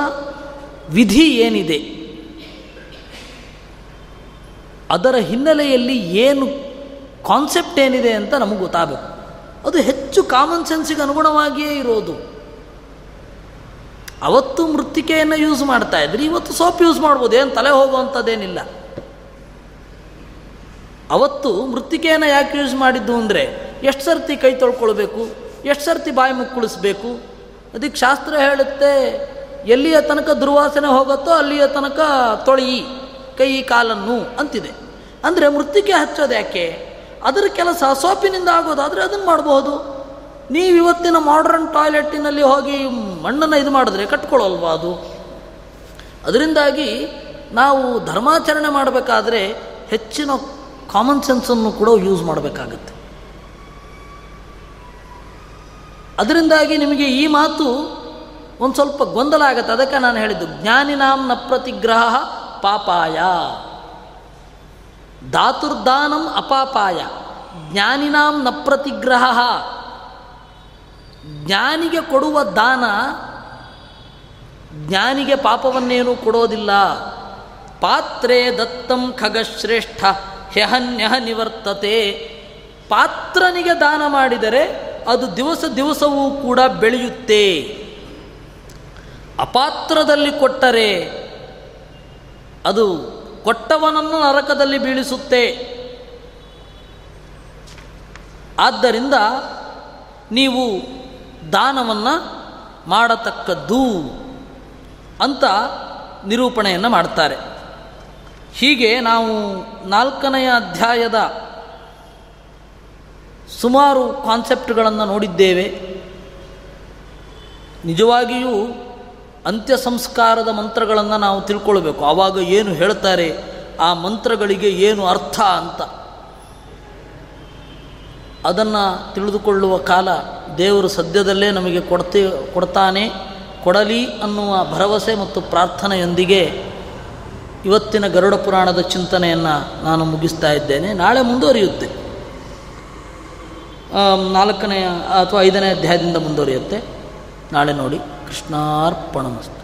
ವಿಧಿ ಏನಿದೆ ಅದರ ಹಿನ್ನೆಲೆಯಲ್ಲಿ ಏನು ಕಾನ್ಸೆಪ್ಟ್ ಏನಿದೆ ಅಂತ ನಮಗೆ ಗೊತ್ತಾಗಬೇಕು. ಅದು ಹೆಚ್ಚು ಕಾಮನ್ ಸೆನ್ಸಿಗೆ ಅನುಗುಣವಾಗಿಯೇ ಇರೋದು. ಅವತ್ತು ಮೃತ್ತಿಕೆಯನ್ನು ಯೂಸ್ ಮಾಡ್ತಾ ಇದ್ರಿ, ಇವತ್ತು ಸೋಪ್ ಯೂಸ್ ಮಾಡ್ಬೋದು, ಏನು ತಲೆ ಹೋಗುವಂಥದ್ದೇನಿಲ್ಲ. ಅವತ್ತು ಮೃತ್ತಿಕೆಯನ್ನು ಯಾಕೆ ಯೂಸ್ ಮಾಡಿದ್ದು ಅಂದರೆ ಎಷ್ಟು ಸರ್ತಿ ಕೈ ತೊಳ್ಕೊಳ್ಬೇಕು, ಎಷ್ಟು ಸರ್ತಿ ಬಾಯಿ ಮುಕ್ಕುಳಿಸ್ಬೇಕು. ಅದಕ್ಕೆ ಶಾಸ್ತ್ರ ಹೇಳುತ್ತೆ, ಎಲ್ಲಿಯ ತನಕ ದುರ್ವಾಸನೆ ಹೋಗುತ್ತೋ ಅಲ್ಲಿಯ ತನಕ ತೊಳೆಯಿ ಕೈ ಕಾಲನ್ನು ಅಂತಿದೆ. ಅಂದರೆ ಮೃತ್ತಿಕೆ ಹಚ್ಚೋದು ಯಾಕೆ? ಅದರ ಕೆಲಸ ಸೋಪಿನಿಂದ ಆಗೋದಾದರೆ ಅದನ್ನು ಮಾಡಬಹುದು. ನೀವು ಇವತ್ತಿನ ಮಾಡ್ರನ್ ಟಾಯ್ಲೆಟ್ಟಿನಲ್ಲಿ ಹೋಗಿ ಮಣ್ಣನ್ನು ಇದು ಮಾಡಿದ್ರೆ ಕಟ್ಕೊಳ್ಳಲ್ವಾ ಅದು? ಅದರಿಂದಾಗಿ ನಾವು ಧರ್ಮಾಚರಣೆ ಮಾಡಬೇಕಾದ್ರೆ ಹೆಚ್ಚಿನ ಕಾಮನ್ ಸೆನ್ಸನ್ನು ಕೂಡ ಯೂಸ್ ಮಾಡಬೇಕಾಗತ್ತೆ. ಅದರಿಂದಾಗಿ ನಿಮಗೆ ಈ ಮಾತು ಒಂದು ಸ್ವಲ್ಪ ಗೊಂದಲ ಆಗುತ್ತೆ. ಅದಕ್ಕೆ ನಾನು ಹೇಳಿದ್ದು ಜ್ಞಾನಿನಾಂ ನ ಪ್ರತಿಗ್ರಹ ಪಾಪಾಯ. ಧಾತುರ್ದಾನಂ ಅಪಾಪಾಯ ಜ್ಞಾನಿನಾಂ ನ ಪ್ರತಿಗ್ರಹ. ಜ್ಞಾನಿಗೆ ಕೊಡುವ ದಾನ ಜ್ಞಾನಿಗೆ ಪಾಪವನ್ನೇನೂ ಕೊಡೋದಿಲ್ಲ. ಪಾತ್ರೇ ದತ್ತಂ ಖಗಶ್ರೇಷ್ಠ ಹ್ಯಹನ್ಯಹ ನಿವರ್ತತೆ. ಪಾತ್ರನಿಗೆ ದಾನ ಮಾಡಿದರೆ ಅದು ದಿವಸ ದಿವಸವೂ ಕೂಡ ಬೆಳೆಯುತ್ತೆ. ಅಪಾತ್ರದಲ್ಲಿ ಕೊಟ್ಟರೆ ಅದು ಕೊಟ್ಟವನನ್ನು ನರಕದಲ್ಲಿ ಬೀಳಿಸುತ್ತೆ. ಆದ್ದರಿಂದ ನೀವು ದಾನವನ್ನು ಮಾಡತಕ್ಕದ್ದು ಅಂತ ನಿರೂಪಣೆಯನ್ನು ಮಾಡ್ತಾರೆ. ಹೀಗೆ ನಾವು 4ನೇ ಅಧ್ಯಾಯದ ಸುಮಾರು ಕಾನ್ಸೆಪ್ಟ್ಗಳನ್ನು ನೋಡಿದ್ದೇವೆ. ನಿಜವಾಗಿಯೂ ಅಂತ್ಯ ಸಂಸ್ಕಾರದ ಮಂತ್ರಗಳನ್ನು ನಾವು ತಿಳ್ಕೊಳ್ಬೇಕು. ಆವಾಗ ಏನು ಹೇಳ್ತಾರೆ, ಆ ಮಂತ್ರಗಳಿಗೆ ಏನು ಅರ್ಥ ಅಂತ ಅದನ್ನು ತಿಳಿದುಕೊಳ್ಳುವ ಕಾಲ ದೇವರು ಸದ್ಯದಲ್ಲೇ ನಮಗೆ ಕೊಡ್ತಾನೆ, ಕೊಡಲಿ ಅನ್ನುವ ಭರವಸೆ ಮತ್ತು ಪ್ರಾರ್ಥನೆಯೊಂದಿಗೆ ಇವತ್ತಿನ ಗರುಡ ಪುರಾಣದ ಚಿಂತನೆಯನ್ನು ನಾನು ಮುಗಿಸ್ತಾ ಇದ್ದೇನೆ. ನಾಳೆ ಮುಂದುವರಿಯುತ್ತೆ, 4ನೇ ಅಥವಾ 5ನೇ ಅಧ್ಯಾಯದಿಂದ ಮುಂದುವರಿಯುತ್ತೆ. ನಾಳೆ ನೋಡಿ. ಕೃಷ್ಣಾರ್ಪಣಮಸ್ತು.